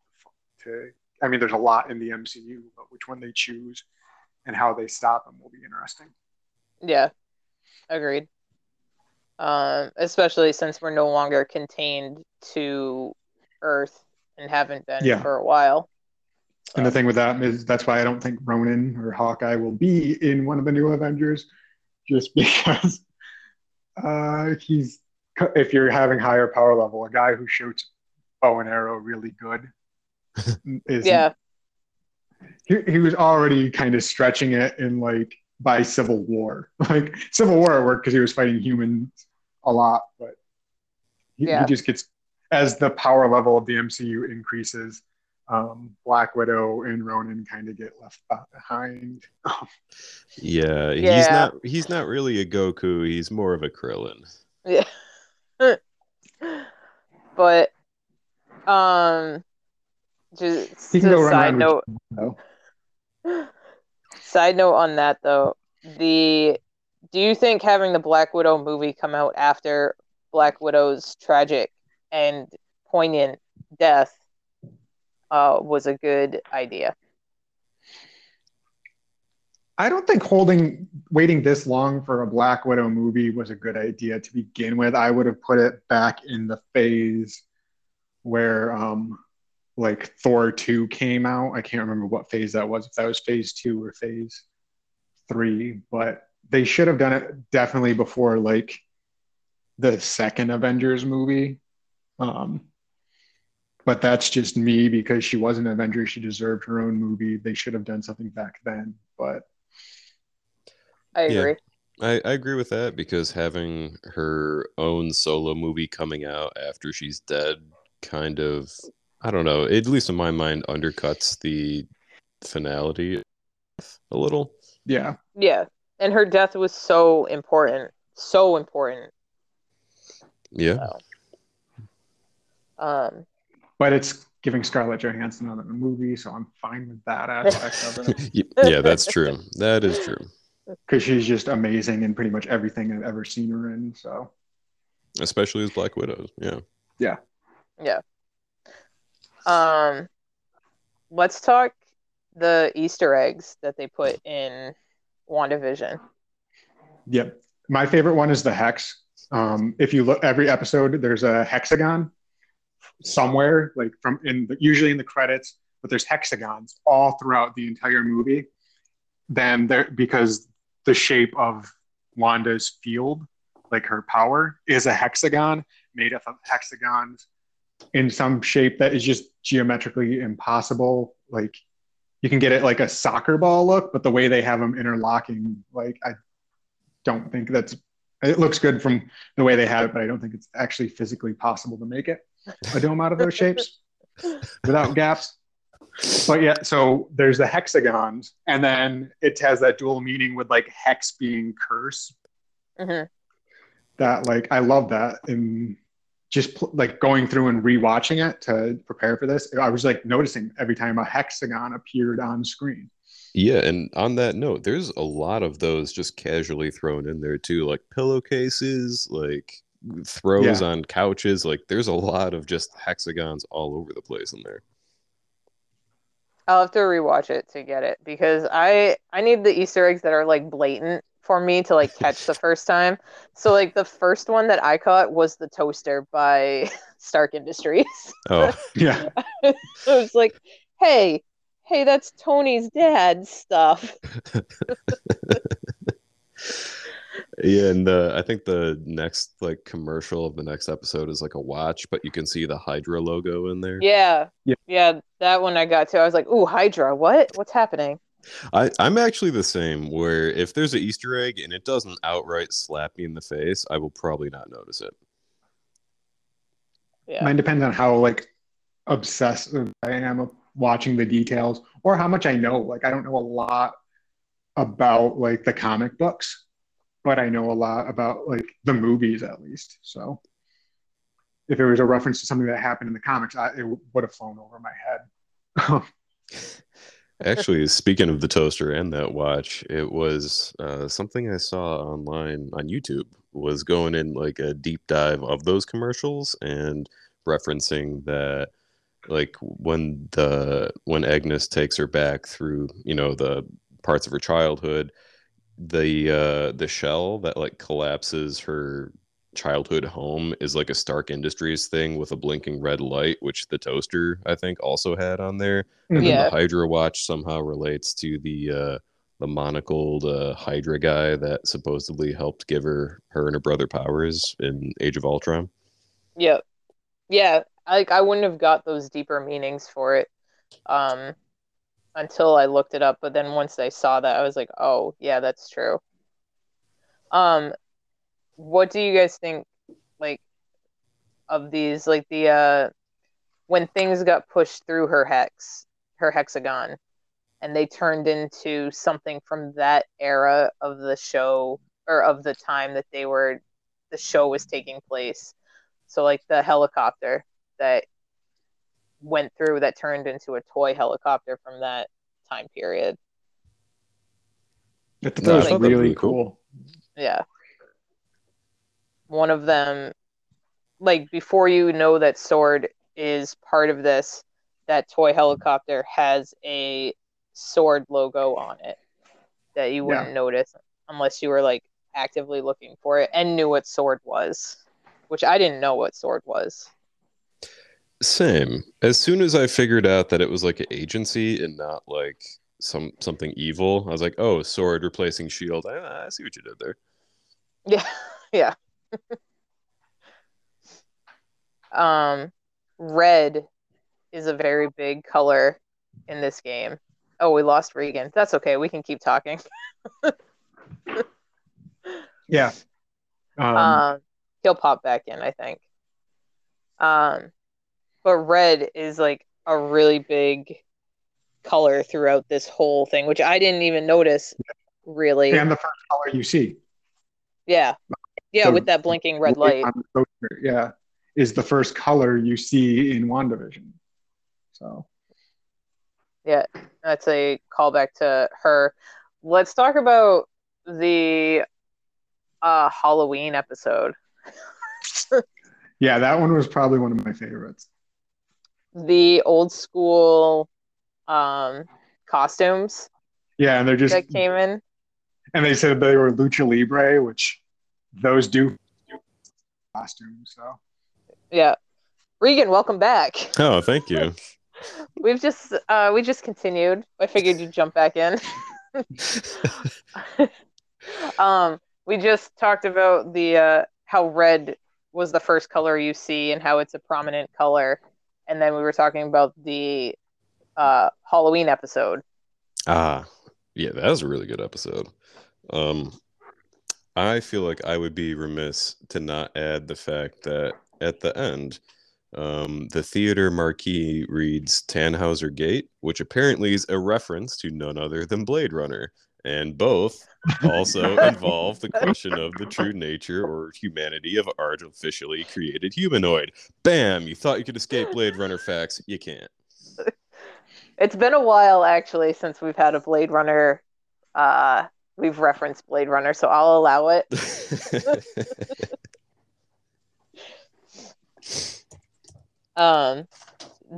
to, I mean, there's a lot in the MCU, but which one they choose and how they stop them will be interesting. Yeah. Agreed. Especially since we're no longer contained to Earth and haven't been for a while. So. And the thing with that is that's why I don't think Ronan or Hawkeye will be in one of the New Avengers, just because if you're having higher power level, a guy who shoots bow and arrow really good is he was already kind of stretching it in by Civil War. Civil War worked because he was fighting humans a lot, but he just gets, as the power level of the MCU increases, Black Widow and Ronan kind of get left behind. Yeah, he's not really a Goku. He's more of a Krillin. Yeah. But just a side note. Side note on that though, do you think having the Black Widow movie come out after Black Widow's tragic and poignant death was a good idea? I don't think waiting this long for a Black Widow movie was a good idea to begin with. I would have put it back in the phase where like Thor 2 came out. I can't remember what phase that was, if that was phase 2 or phase 3, but they should have done it definitely before like the second Avengers movie. But that's just me, because she was an Avenger. She deserved her own movie. They should have done something back then, but I agree. Yeah, I agree with that, because having her own solo movie coming out after she's dead kind of, I don't know, at least in my mind, undercuts the finality a little. Yeah. Yeah. And her death was so important. So important. Yeah. So, but it's giving Scarlett Johansson another movie, so I'm fine with that aspect of it. Yeah, that's true. That is true. Because she's just amazing in pretty much everything I've ever seen her in. So, especially as Black Widow. Yeah. Yeah. Yeah. Let's talk the Easter eggs that they put in WandaVision. Yep. My favorite one is the hex. If you look every episode, there's a hexagon somewhere, like usually in the credits, but there's hexagons all throughout the entire movie. Then there, because the shape of Wanda's field, like her power, is a hexagon made up of hexagons in some shape that is just geometrically impossible. Like you can get it like a soccer ball look, but the way they have them interlocking, like I don't think it looks good from the way they have it, but I don't think it's actually physically possible to make it a dome out of those shapes without gaps. But yeah, so there's the hexagons, and then it has that dual meaning with like hex being curse. Mm-hmm. That, like, I love that. And just like going through and rewatching it to prepare for this, I was like noticing every time a hexagon appeared on screen. Yeah, and on that note, there's a lot of those just casually thrown in there too, like pillowcases, like throws on couches. Like there's a lot of just hexagons all over the place in there. I'll have to rewatch it to get it, because I need the Easter eggs that are like blatant for me to like catch the first time. So like the first one that I caught was the toaster by Stark Industries. Oh yeah. It was like, hey, that's Tony's dad's stuff. Yeah, and I think the next like commercial of the next episode is like a watch, but you can see the Hydra logo in there. Yeah, that one I got to. I was like, "Ooh, Hydra! What's happening?" I'm actually the same. Where if there's an Easter egg and it doesn't outright slap me in the face, I will probably not notice it. Yeah, mine depends on how like obsessive I am watching the details, or how much I know. Like I don't know a lot about like the comic books, but I know a lot about like the movies at least. So if it was a reference to something that happened in the comics, it would have flown over my head. Actually, speaking of the toaster and that watch, it was something I saw online on YouTube was going in like a deep dive of those commercials and referencing that like when Agnes takes her back through, you know, the parts of her childhood, the shell that like collapses her childhood home is like a Stark Industries thing with a blinking red light, which the toaster I think also had on there. And then the Hydra watch somehow relates to the monocled Hydra guy that supposedly helped give her and her brother powers in Age of Ultron. Yeah, like I wouldn't have got those deeper meanings for it until I looked it up, but then once I saw that, I was like, oh, yeah, that's true. What do you guys think, like, of these, like, the when things got pushed through her hexagon, and they turned into something from that era of the show, or of the time that the show was taking place. So like the helicopter that went through, that turned into a toy helicopter from that time period. That was like, really cool. Yeah. One of them, like, before you know that sword is part of this, that toy helicopter has a sword logo on it that you wouldn't notice unless you were, like, actively looking for it and knew what sword was, which I didn't know what sword was. Same. As soon as I figured out that it was, like, an agency and not, like, something evil, I was like, oh, sword replacing shield. I see what you did there. Yeah, yeah. Red is a very big color in this game. Oh, we lost Regan. That's okay. We can keep talking. Yeah. He'll pop back in, I think. But red is like a really big color throughout this whole thing, which I didn't even notice really. And the first color you see. Yeah. Yeah, so with that blinking red light. Yeah, is the first color you see in WandaVision. So, yeah, that's a callback to her. Let's talk about the Halloween episode. Yeah, that one was probably one of my favorites. The old school costumes. Yeah, and they're just that came in. And they said they were Lucha Libre, which those do costumes. So, yeah, Regan, welcome back. Oh, thank you. We've just we just continued. I figured you'd jump back in. We just talked about the how red was the first color you see and how it's a prominent color, and then we were talking about the Halloween episode. Yeah, that was a really good episode. I feel like I would be remiss to not add the fact that at the end, the theater marquee reads Tannhauser Gate, which apparently is a reference to none other than Blade Runner. And both also involve the question of the true nature or humanity of artificially created humanoid. Bam! You thought you could escape Blade Runner facts. You can't. It's been a while, actually, since we've had a Blade Runner... We've referenced Blade Runner, so I'll allow it.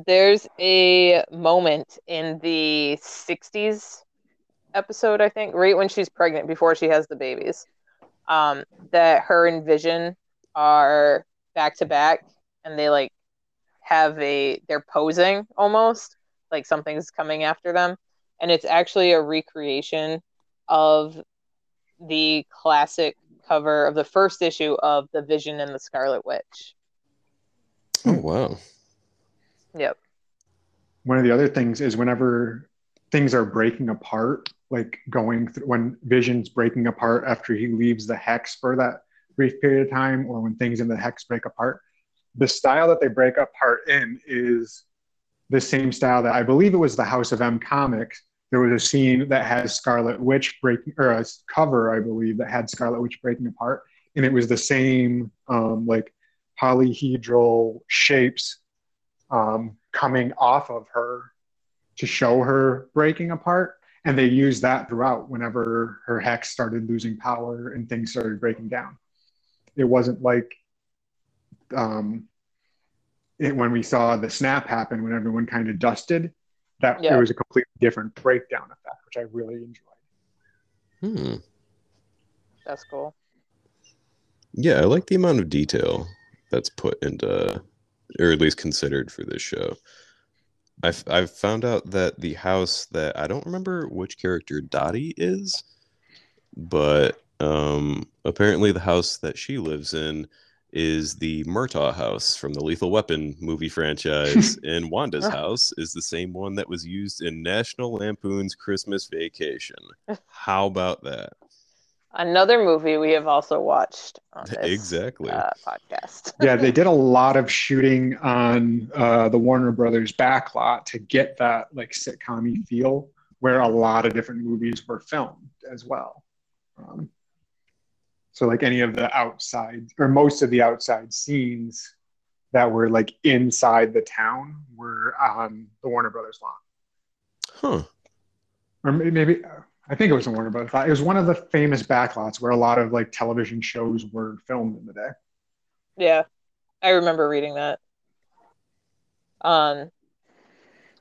There's a moment in the 60s episode, I think, right when she's pregnant, before she has the babies, that her and Vision are back-to-back, and they, like, they're posing, almost, like something's coming after them, and it's actually a recreation of the classic cover of the first issue of The Vision and the Scarlet Witch. Oh, wow. Yep. One of the other things is whenever things are breaking apart, like going through, when Vision's breaking apart after he leaves the Hex for that brief period of time, or when things in the Hex break apart, the style that they break apart in is the same style that I believe it was the House of M comics. There was a scene that has Scarlet Witch breaking, or a cover, I believe, that had Scarlet Witch breaking apart. And it was the same, like, polyhedral shapes coming off of her to show her breaking apart. And they used that throughout whenever her hex started losing power and things started breaking down. It wasn't like when we saw the snap happen, when everyone kind of dusted. That It was a completely different breakdown of that, which I really enjoyed. That's cool. Yeah, I like the amount of detail that's put into, or at least considered for this show. I've found out that the house that, I don't remember which character Dottie is, but apparently the house that she lives in is the Murtaugh house from the Lethal Weapon movie franchise, and Wanda's house is the same one that was used in National Lampoon's Christmas Vacation. How about that? Another movie we have also watched on this podcast. Yeah, they did a lot of shooting on the Warner Brothers backlot to get that like sitcom-y feel, where a lot of different movies were filmed as well. So like any of the outside, or most of the outside scenes that were like inside the town were on the Warner Brothers lot. Huh. Or maybe... I think it was in Warner Brothers. It was one of the famous backlots where a lot of like television shows were filmed in the day. Yeah, I remember reading that.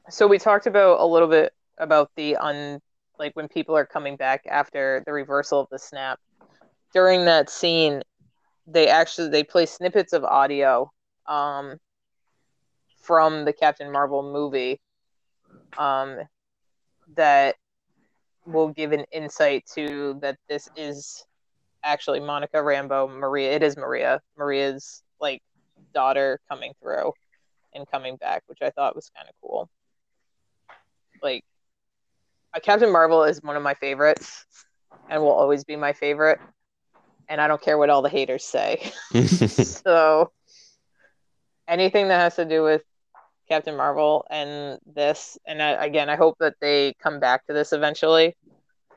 So we talked about a little bit about the like when people are coming back after the reversal of the snap. During that scene, they play snippets of audio from the Captain Marvel movie that will give an insight to that this is actually Monica Rambeau, Maria. It is Maria. Maria's like daughter coming through and coming back, which I thought was kind of cool. Like Captain Marvel is one of my favorites and will always be my favorite. And I don't care what all the haters say. So anything that has to do with Captain Marvel and this, and I hope that they come back to this eventually,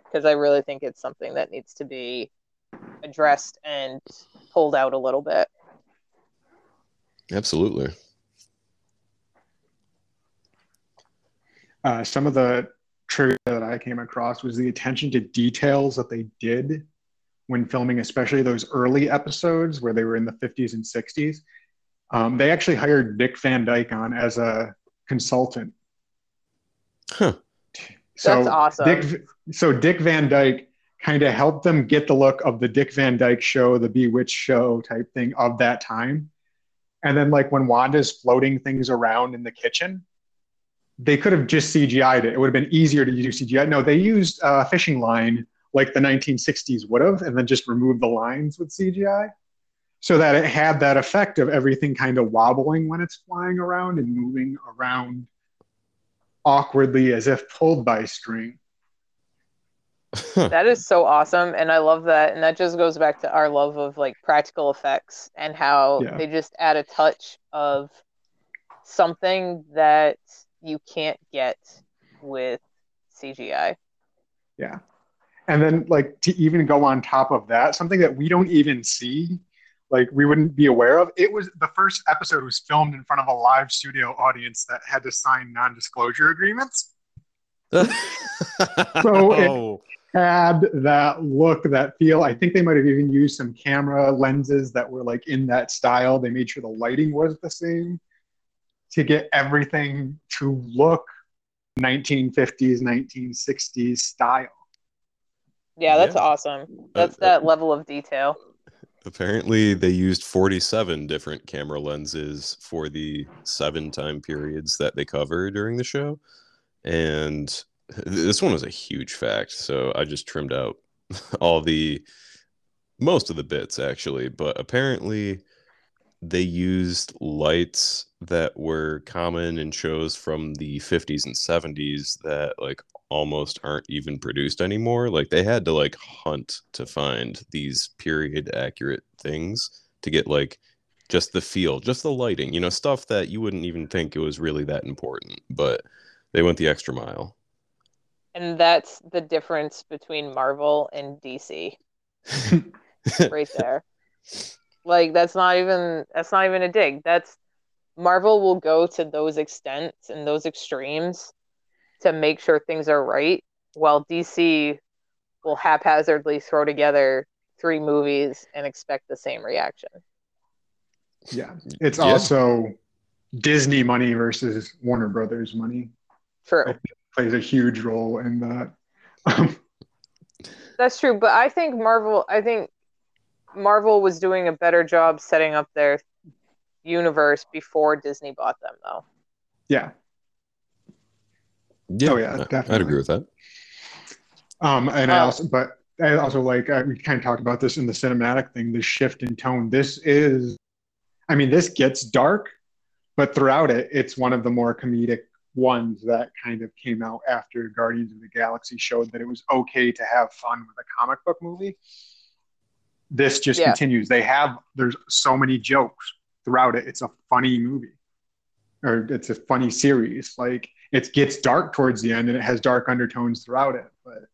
because I really think it's something that needs to be addressed and pulled out a little bit. Absolutely. Some of the trivia that I came across was the attention to details that they did when filming, especially those early episodes where they were in the 50s and 60s. They actually hired Dick Van Dyke on as a consultant. Huh. So that's awesome. Dick Van Dyke kind of helped them get the look of the Dick Van Dyke show, the Bewitched show type thing of that time. And then like when Wanda's floating things around in the kitchen, they could have just CGI'd it. It would have been easier to do CGI. No, they used a fishing line like the 1960s would have, and then just removed the lines with CGI. So that it had that effect of everything kind of wobbling when it's flying around and moving around awkwardly as if pulled by string. That is so awesome. And I love that. And that just goes back to our love of like practical effects and how they just add a touch of something that you can't get with CGI. Yeah. And then like to even go on top of that, something that we don't even see, like we wouldn't be aware of. It was the first episode was filmed in front of a live studio audience that had to sign non-disclosure agreements. It had that look, that feel. I think they might have even used some camera lenses that were like in that style. They made sure the lighting was the same to get everything to look 1950s, 1960s style. Yeah, that's awesome. That's that level of detail. Apparently, they used 47 different camera lenses for the 7 time periods that they cover during the show. And this one was a huge fact, so I just trimmed out most of the bits, actually. But apparently, they used lights that were common in shows from the 50s and 70s that, like, almost aren't even produced anymore. Like they had to like hunt to find these period accurate things to get like just the feel, just the lighting, you know, stuff that you wouldn't even think it was really that important, but they went the extra mile. And that's the difference between Marvel and DC right there. Like that's not even a dig. That's Marvel will go to those extents and those extremes to make sure things are right, while DC will haphazardly throw together 3 movies and expect the same reaction. Yeah. It's also Disney money versus Warner Brothers money. True. It plays a huge role in that. That's true, but I think Marvel was doing a better job setting up their universe before Disney bought them, though. Yeah. Yeah, oh, yeah, definitely. I'd agree with that. We kind of talked about this in the cinematic thing, the shift in tone. This gets dark, but throughout it, it's one of the more comedic ones that kind of came out after Guardians of the Galaxy showed that it was okay to have fun with a comic book movie. This just continues. There's so many jokes throughout it. It's a funny movie, or it's a funny series. Like, it gets dark towards the end and it has dark undertones throughout it. But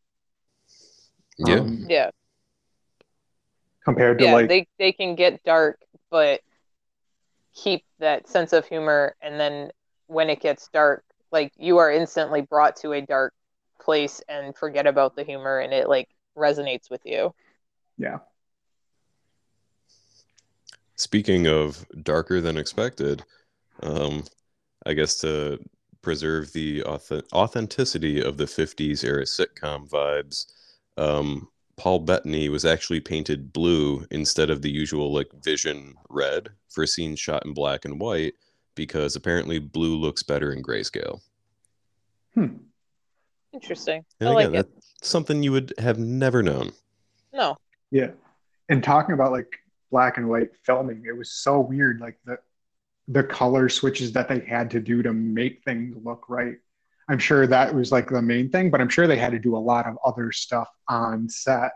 compared to like they can get dark, but keep that sense of humor. And then when it gets dark, like, you are instantly brought to a dark place and forget about the humor, and it like resonates with you. Yeah. Speaking of darker than expected, I guess to preserve the authenticity of the 50s era sitcom vibes, Paul Bettany was actually painted blue instead of the usual like Vision red for scenes shot in black and white, because apparently blue looks better in grayscale. Interesting. And I again, like it. That's something you would have never known. No. Yeah. And talking about like black and white filming, it was so weird, like the color switches that they had to do to make things look right. I'm sure that was like the main thing, but I'm sure they had to do a lot of other stuff on set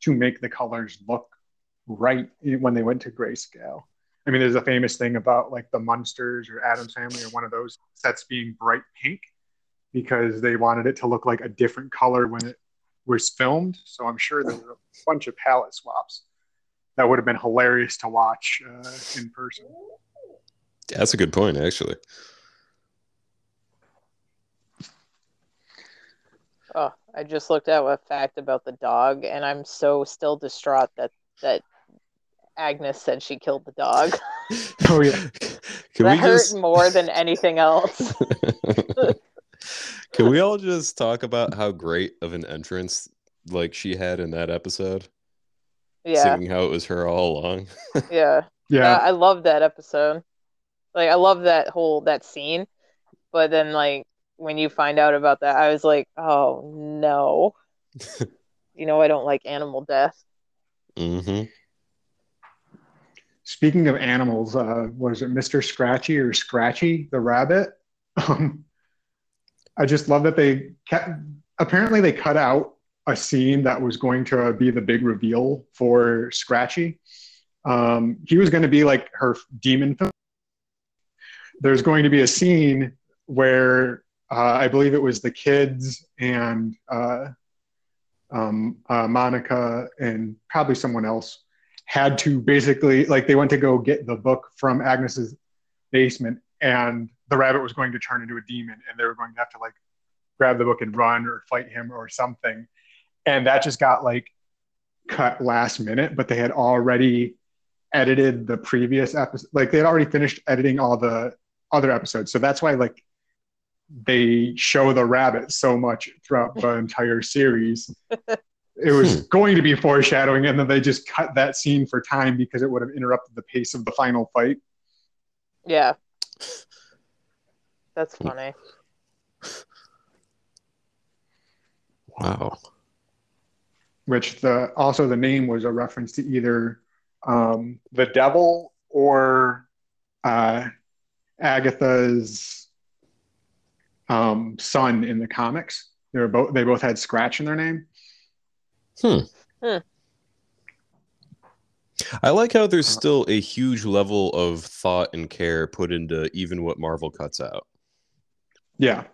to make the colors look right when they went to grayscale. I mean, there's a famous thing about like the Munsters or Addams Family or one of those sets being bright pink because they wanted it to look like a different color when it was filmed. So I'm sure there were a bunch of palette swaps. That would have been hilarious to watch in person. That's a good point, actually. Oh, I just looked at a fact about the dog, and I'm so still distraught that Agnes said she killed the dog. Oh, yeah. That hurt more than anything else. Can we all just talk about how great of an entrance like she had in that episode? Yeah. Seeing how it was her all along. Yeah. I love that episode. Like, I love that scene. But then, like, when you find out about that, I was like, oh, no. You know, I don't like animal death. Mm-hmm. Speaking of animals, was it Mr. Scratchy or Scratchy the rabbit? I just love that they kept... Apparently, they cut out a scene that was going to be the big reveal for Scratchy. He was going to be like her demon film. There's going to be a scene where I believe it was the kids and Monica and probably someone else had to basically, like, they went to go get the book from Agnes's basement, and the rabbit was going to turn into a demon, and they were going to have to like grab the book and run or fight him or something. And that just got like cut last minute, but they had already edited the previous episode. Like, they had already finished editing all the other episodes. So that's why like they show the rabbit so much throughout the entire series. It was going to be foreshadowing, and then they just cut that scene for time because it would have interrupted the pace of the final fight. Yeah. That's funny. Wow. Which also the name was a reference to either the devil or Agatha's son in the comics. They both had Scratch in their name. I like how there's still a huge level of thought and care put into even what Marvel cuts out. Yeah.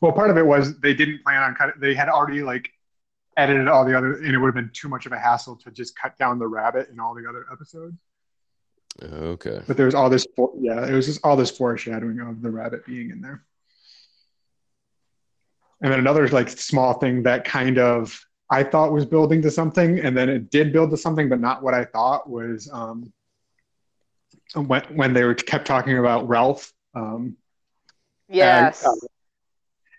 Well, part of it was they didn't plan on cutting. They had already like edited all the other, and it would have been too much of a hassle to just cut down the rabbit in all the other episodes. Okay. But there was all this, it was just all this foreshadowing of the rabbit being in there. And then another like small thing that kind of I thought was building to something, and then it did build to something, but not what I thought, was when they kept talking about Ralph. Yes.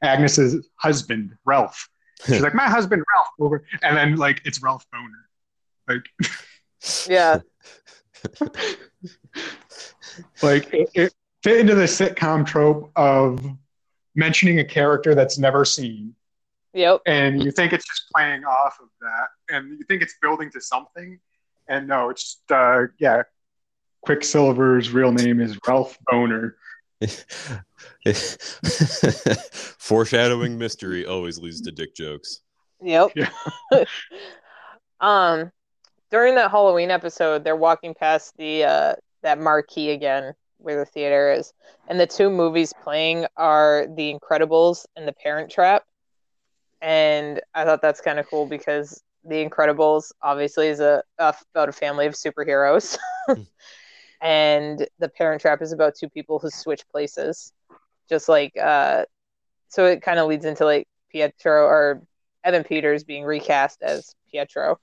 Agnes's husband, Ralph. She's like, my husband, Ralph. Over. And then, like, it's Ralph Boner. Like, yeah. Like, it fit into the sitcom trope of mentioning a character that's never seen. Yep. And you think it's just playing off of that, and you think it's building to something. And no, it's just, Quicksilver's real name is Ralph Boner. Foreshadowing mystery always leads to dick jokes. Yep. Yeah. During that Halloween episode, they're walking past the that marquee again where the theater is, and the two movies playing are The Incredibles and The Parent Trap. And I thought that's kind of cool because The Incredibles obviously is about a family of superheroes. And The Parent Trap is about two people who switch places. Just like, so it kind of leads into like Pietro or Evan Peters being recast as Pietro.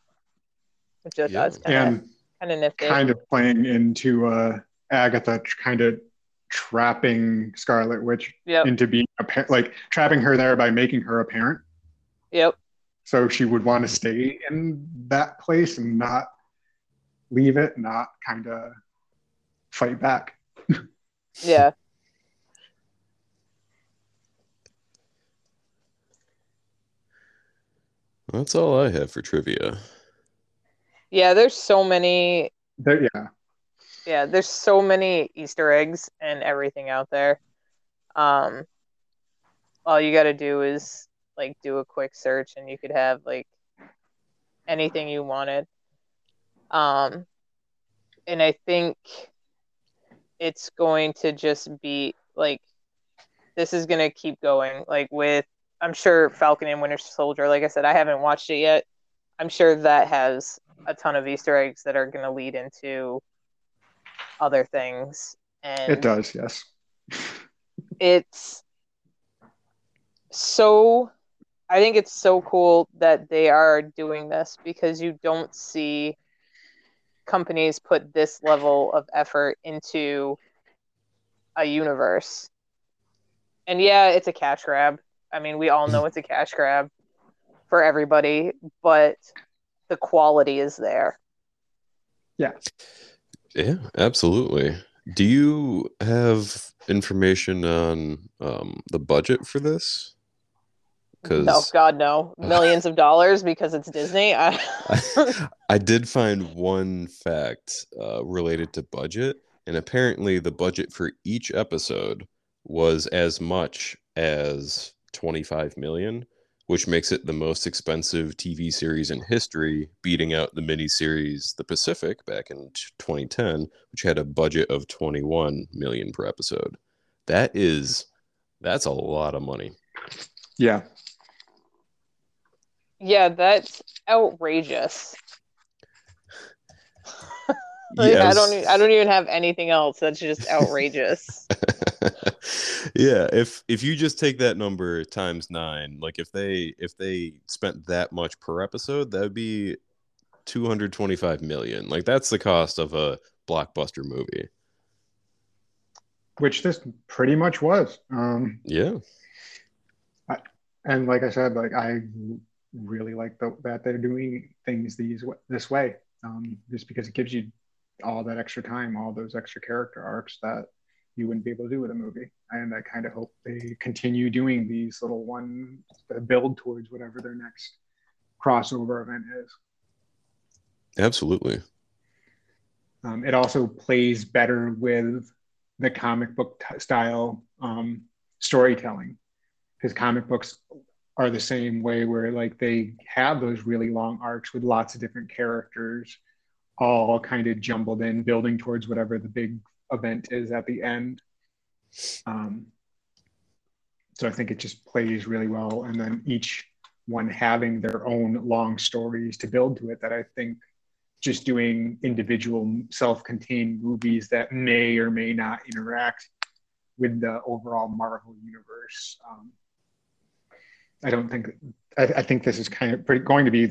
Which I thought was kind of nifty. Kind of playing into Agatha kind of trapping Scarlet Witch into being a parent, like trapping her there by making her a parent. Yep. So she would want to stay in that place and not leave it, not kind of fight back. Yeah. That's all I have for trivia. Yeah, there's so many. Yeah, there's so many Easter eggs and everything out there. All you got to do is like do a quick search, and you could have like anything you wanted. And I think it's going to just be like this is going to keep going. Like with, I'm sure Falcon and Winter Soldier. Like I said, I haven't watched it yet. I'm sure that has a ton of Easter eggs that are going to lead into other things. And it does, yes. It's so, I think it's so cool that they are doing this because you don't see companies put this level of effort into a universe. And yeah, it's a cash grab. I mean, we all know it's a cash grab for everybody, but the quality is there. Yeah. Yeah, absolutely. Do you have information on the budget for this? Oh, God, no. Millions of dollars because it's Disney. I did find one fact related to budget, and apparently the budget for each episode was as much as $25 million. Which makes it the most expensive TV series in history, beating out the miniseries The Pacific back in 2010, which had a budget of $21 million per episode. That's a lot of money. Yeah. Yeah, that's outrageous. Like, yes. I don't even have anything else. That's just outrageous. Yeah, if you just take that number times 9, like if they spent that much per episode, that would be $225 million. Like that's the cost of a blockbuster movie. Which this pretty much was. Yeah. And like I said, like I really like that they're doing things this way, just because it gives you all that extra time, all those extra character arcs that you wouldn't be able to do with a movie. And I kind of hope they continue doing these little ones that build towards whatever their next crossover event is. Absolutely. It also plays better with the comic book style storytelling, because comic books are the same way, where like they have those really long arcs with lots of different characters all kind of jumbled in, building towards whatever the big event is at the end. So I think it just plays really well, and then each one having their own long stories to build to it, that I think just doing individual self-contained movies that may or may not interact with the overall Marvel universe, I think this is kind of going to be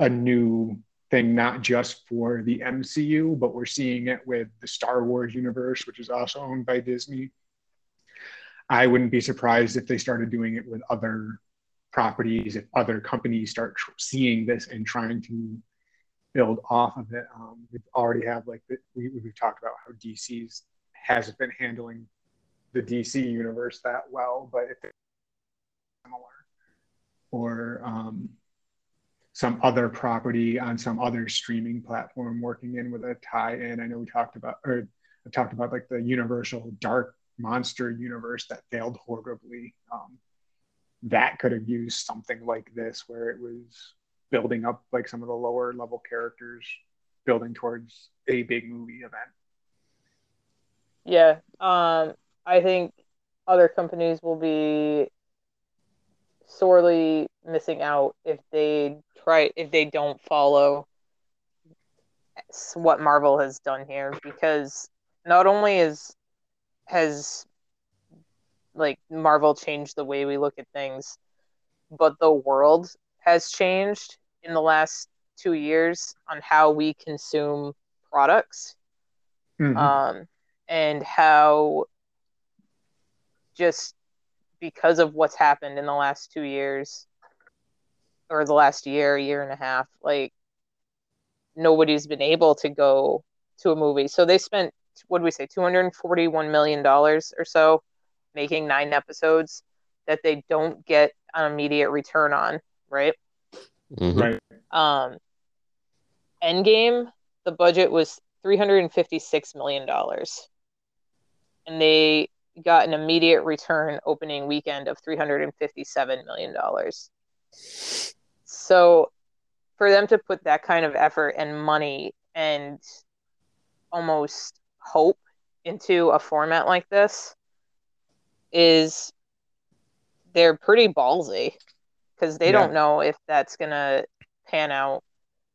a new thing, not just for the MCU, but we're seeing it with the Star Wars universe, which is also owned by Disney. I wouldn't be surprised if they started doing it with other properties, if other companies start seeing this and trying to build off of it. We already have we've talked about how DC's hasn't been handling the DC universe that well, but if it's similar or some other property on some other streaming platform working in with a tie-in. I know we talked about, or I've talked about like the Universal dark monster universe that failed horribly. That could have used something like this, where it was building up like some of the lower level characters, building towards a big movie event. Yeah, I think other companies will be sorely missing out if they don't follow what Marvel has done here, because not only has like Marvel changed the way we look at things, but the world has changed in the last 2 years on how we consume products. Mm-hmm. And how just because of what's happened in the last 2 years or the last year and a half, like nobody's been able to go to a movie. So they spent, what did we say, $241 million or so making 9 episodes that they don't get an immediate return on, right? Mm-hmm. Right. Endgame, the budget was $356 million. And they got an immediate return opening weekend of $357 million. So for them to put that kind of effort and money and almost hope into a format like this is, they're pretty ballsy, because they don't know if that's going to pan out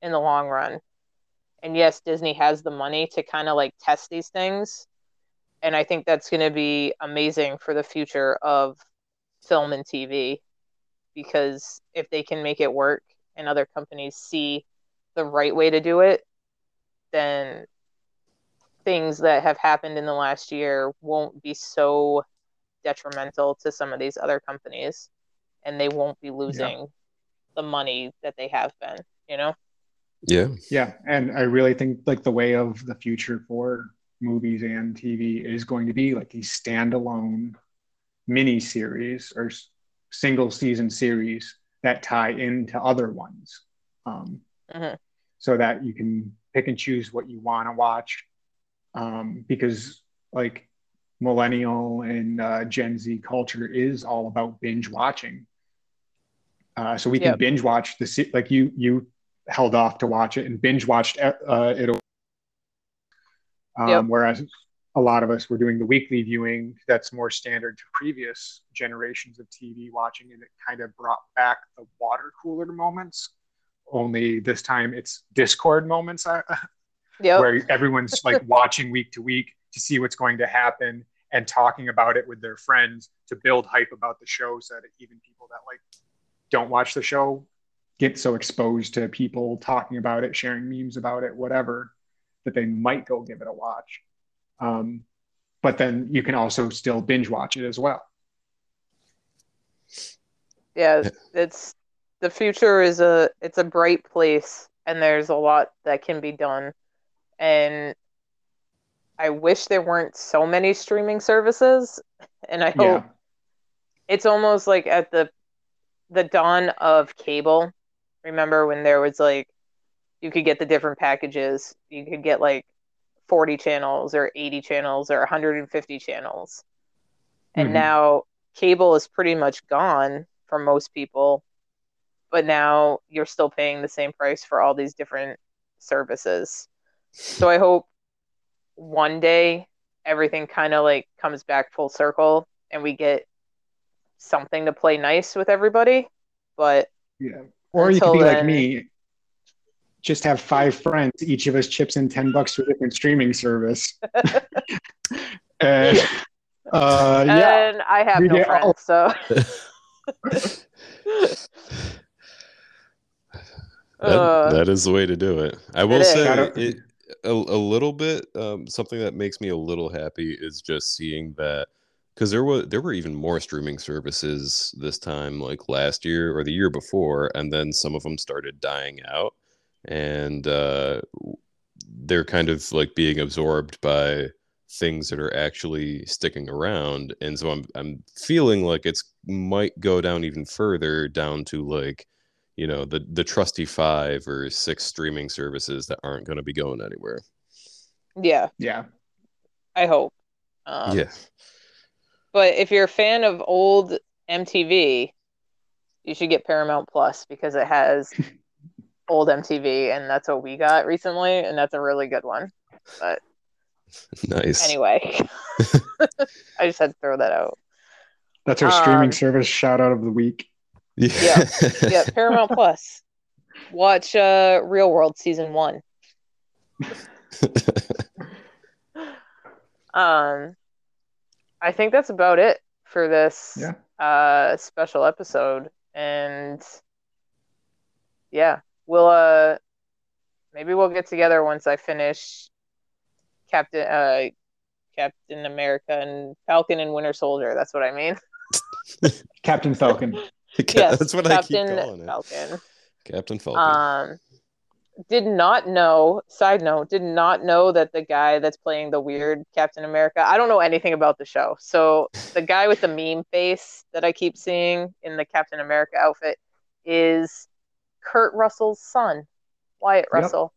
in the long run. And yes, Disney has the money to kind of like test these things. And I think that's going to be amazing for the future of film and TV, because if they can make it work and other companies see the right way to do it, then things that have happened in the last year won't be so detrimental to some of these other companies, and they won't be losing the money that they have been, you know? Yeah. Yeah. And I really think like the way of the future for movies and TV is going to be like these standalone mini series or single season series that tie into other ones, so that you can pick and choose what you want to watch, because like millennial and Gen Z culture is all about binge watching, so we can binge watch the like you held off to watch it and binge watched it. Whereas a lot of us were doing the weekly viewing that's more standard to previous generations of TV watching, and it kind of brought back the water cooler moments, only this time it's Discord moments where everyone's like watching week to week to see what's going to happen and talking about it with their friends to build hype about the show, so that even people that like don't watch the show get so exposed to people talking about it, sharing memes about it, whatever, that they might go give it a watch. But then you can also still binge watch it as well. Yeah, it's the future is it's a bright place, and there's a lot that can be done. And I wish there weren't so many streaming services, and I hope it's almost like at the dawn of cable. Remember when there was like, you could get the different packages. You could get like 40 channels or 80 channels or 150 channels. And now cable is pretty much gone for most people. But now you're still paying the same price for all these different services. So I hope one day everything kind of like comes back full circle and we get something to play nice with everybody. But or you could be like me. Just have 5 friends. Each of us chips in $10 to a different streaming service. And I have no friends, so. That is the way to do it. I will say it, a little bit. Something that makes me a little happy is just seeing that, because there were even more streaming services this time, like last year or the year before, and then some of them started dying out. And they're kind of like being absorbed by things that are actually sticking around. And so I'm feeling like it's might go down even further, down to like, you know, the trusty 5 or 6 streaming services that aren't going to be going anywhere. Yeah. Yeah. I hope. Yes. But if you're a fan of old MTV, you should get Paramount Plus because it has old MTV, and that's what we got recently, and that's a really good one. But nice. Anyway, I just had to throw that out. That's our streaming service shout out of the week. Yeah, Paramount Plus. Watch Real World Season 1. I think that's about it for this special episode. And yeah, we'll maybe we'll get together once I finish Captain America and Falcon and Winter Soldier. That's what I mean. Captain Falcon. Yes, that's what Captain I keep calling it. Falcon. Captain Falcon. Did not know that the guy that's playing the weird Captain America, I don't know anything about the show. So the guy with the meme face that I keep seeing in the Captain America outfit is Kurt Russell's son, Wyatt Russell.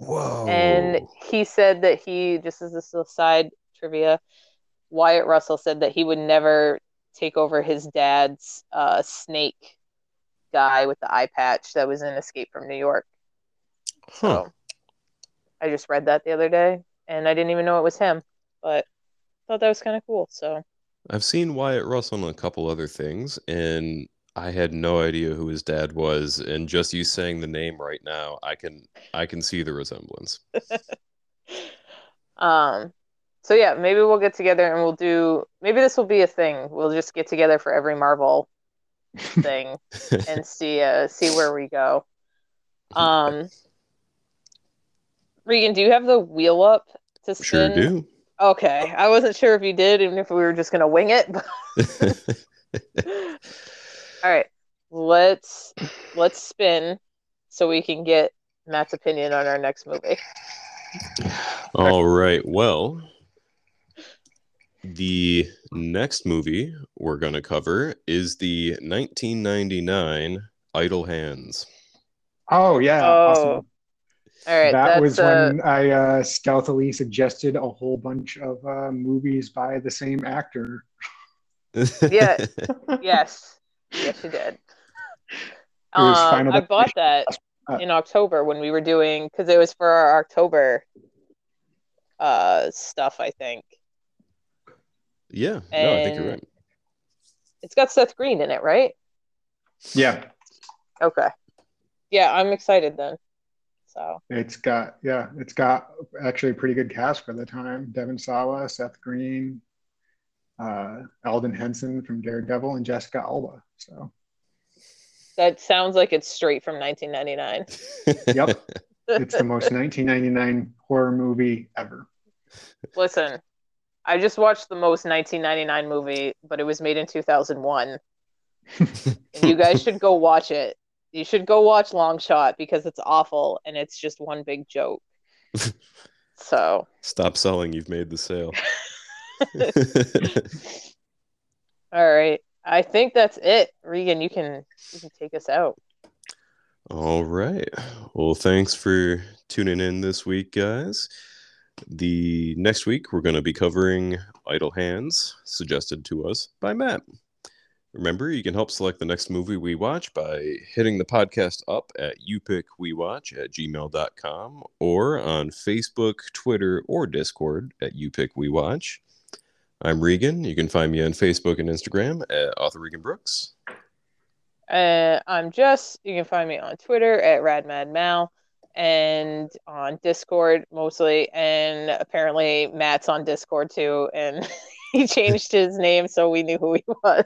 Yep. Whoa. And he said that this is a side trivia, Wyatt Russell said that he would never take over his dad's snake guy with the eye patch that was in Escape from New York. So, I just read that the other day, and I didn't even know it was him, but I thought that was kind of cool. So I've seen Wyatt Russell on a couple other things, and I had no idea who his dad was. And just you saying the name right now, I can see the resemblance. So yeah, maybe we'll get together and we'll do. Maybe this will be a thing. We'll just get together for every Marvel thing and see where we go. Regan, do you have the wheel up to spin? Sure do. Okay. I wasn't sure if you did, even if we were just going to wing it. All right. Let's spin so we can get Matt's opinion on our next movie. All right. Well, the next movie we're going to cover is the 1999 Idle Hands. Oh, yeah. Oh. Awesome. All right, that was when I stealthily suggested a whole bunch of movies by the same actor. Yeah. Yes, you did. I bought that in October when we were doing, because it was for our October stuff, I think. Yeah, and I think you're right. It's got Seth Green in it, right? Yeah. Okay. Yeah, I'm excited then. So it's got actually a pretty good cast for the time. Devin Sawa, Seth Green, Eldon Henson from Daredevil, and Jessica Alba. So that sounds like it's straight from 1999. Yep, it's the most 1999 horror movie ever. Listen, I just watched the most 1999 movie, but it was made in 2001. And you guys should go watch it. You should go watch Long Shot because it's awful and it's just one big joke. So stop selling. You've made the sale. All right. I think that's it. Regan, you can take us out. All right. Well, thanks for tuning in this week, guys. The next week, we're going to be covering Idle Hands, suggested to us by Matt. Remember, you can help select the next movie we watch by hitting the podcast up at youpickwewatch@gmail.com or on Facebook, Twitter, or Discord at youpickwewatch. I'm Regan. You can find me on Facebook and Instagram at author Regan Brooks. I'm Jess. You can find me on Twitter at radmadmal and on Discord mostly. And apparently Matt's on Discord too. And... he changed his name so we knew who he was.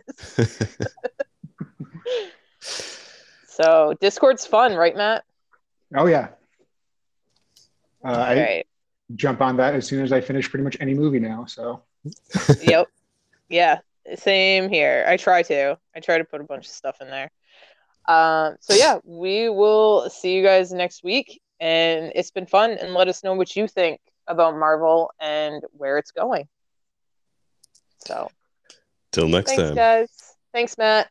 So Discord's fun, right, Matt? Oh, yeah. Right. I jump on that as soon as I finish pretty much any movie now. So. Yep. Yeah. Same here. I try to put a bunch of stuff in there. So, yeah, we will see you guys next week. And it's been fun. And let us know what you think about Marvel and where it's going. So, till next time, guys. Thanks, Matt.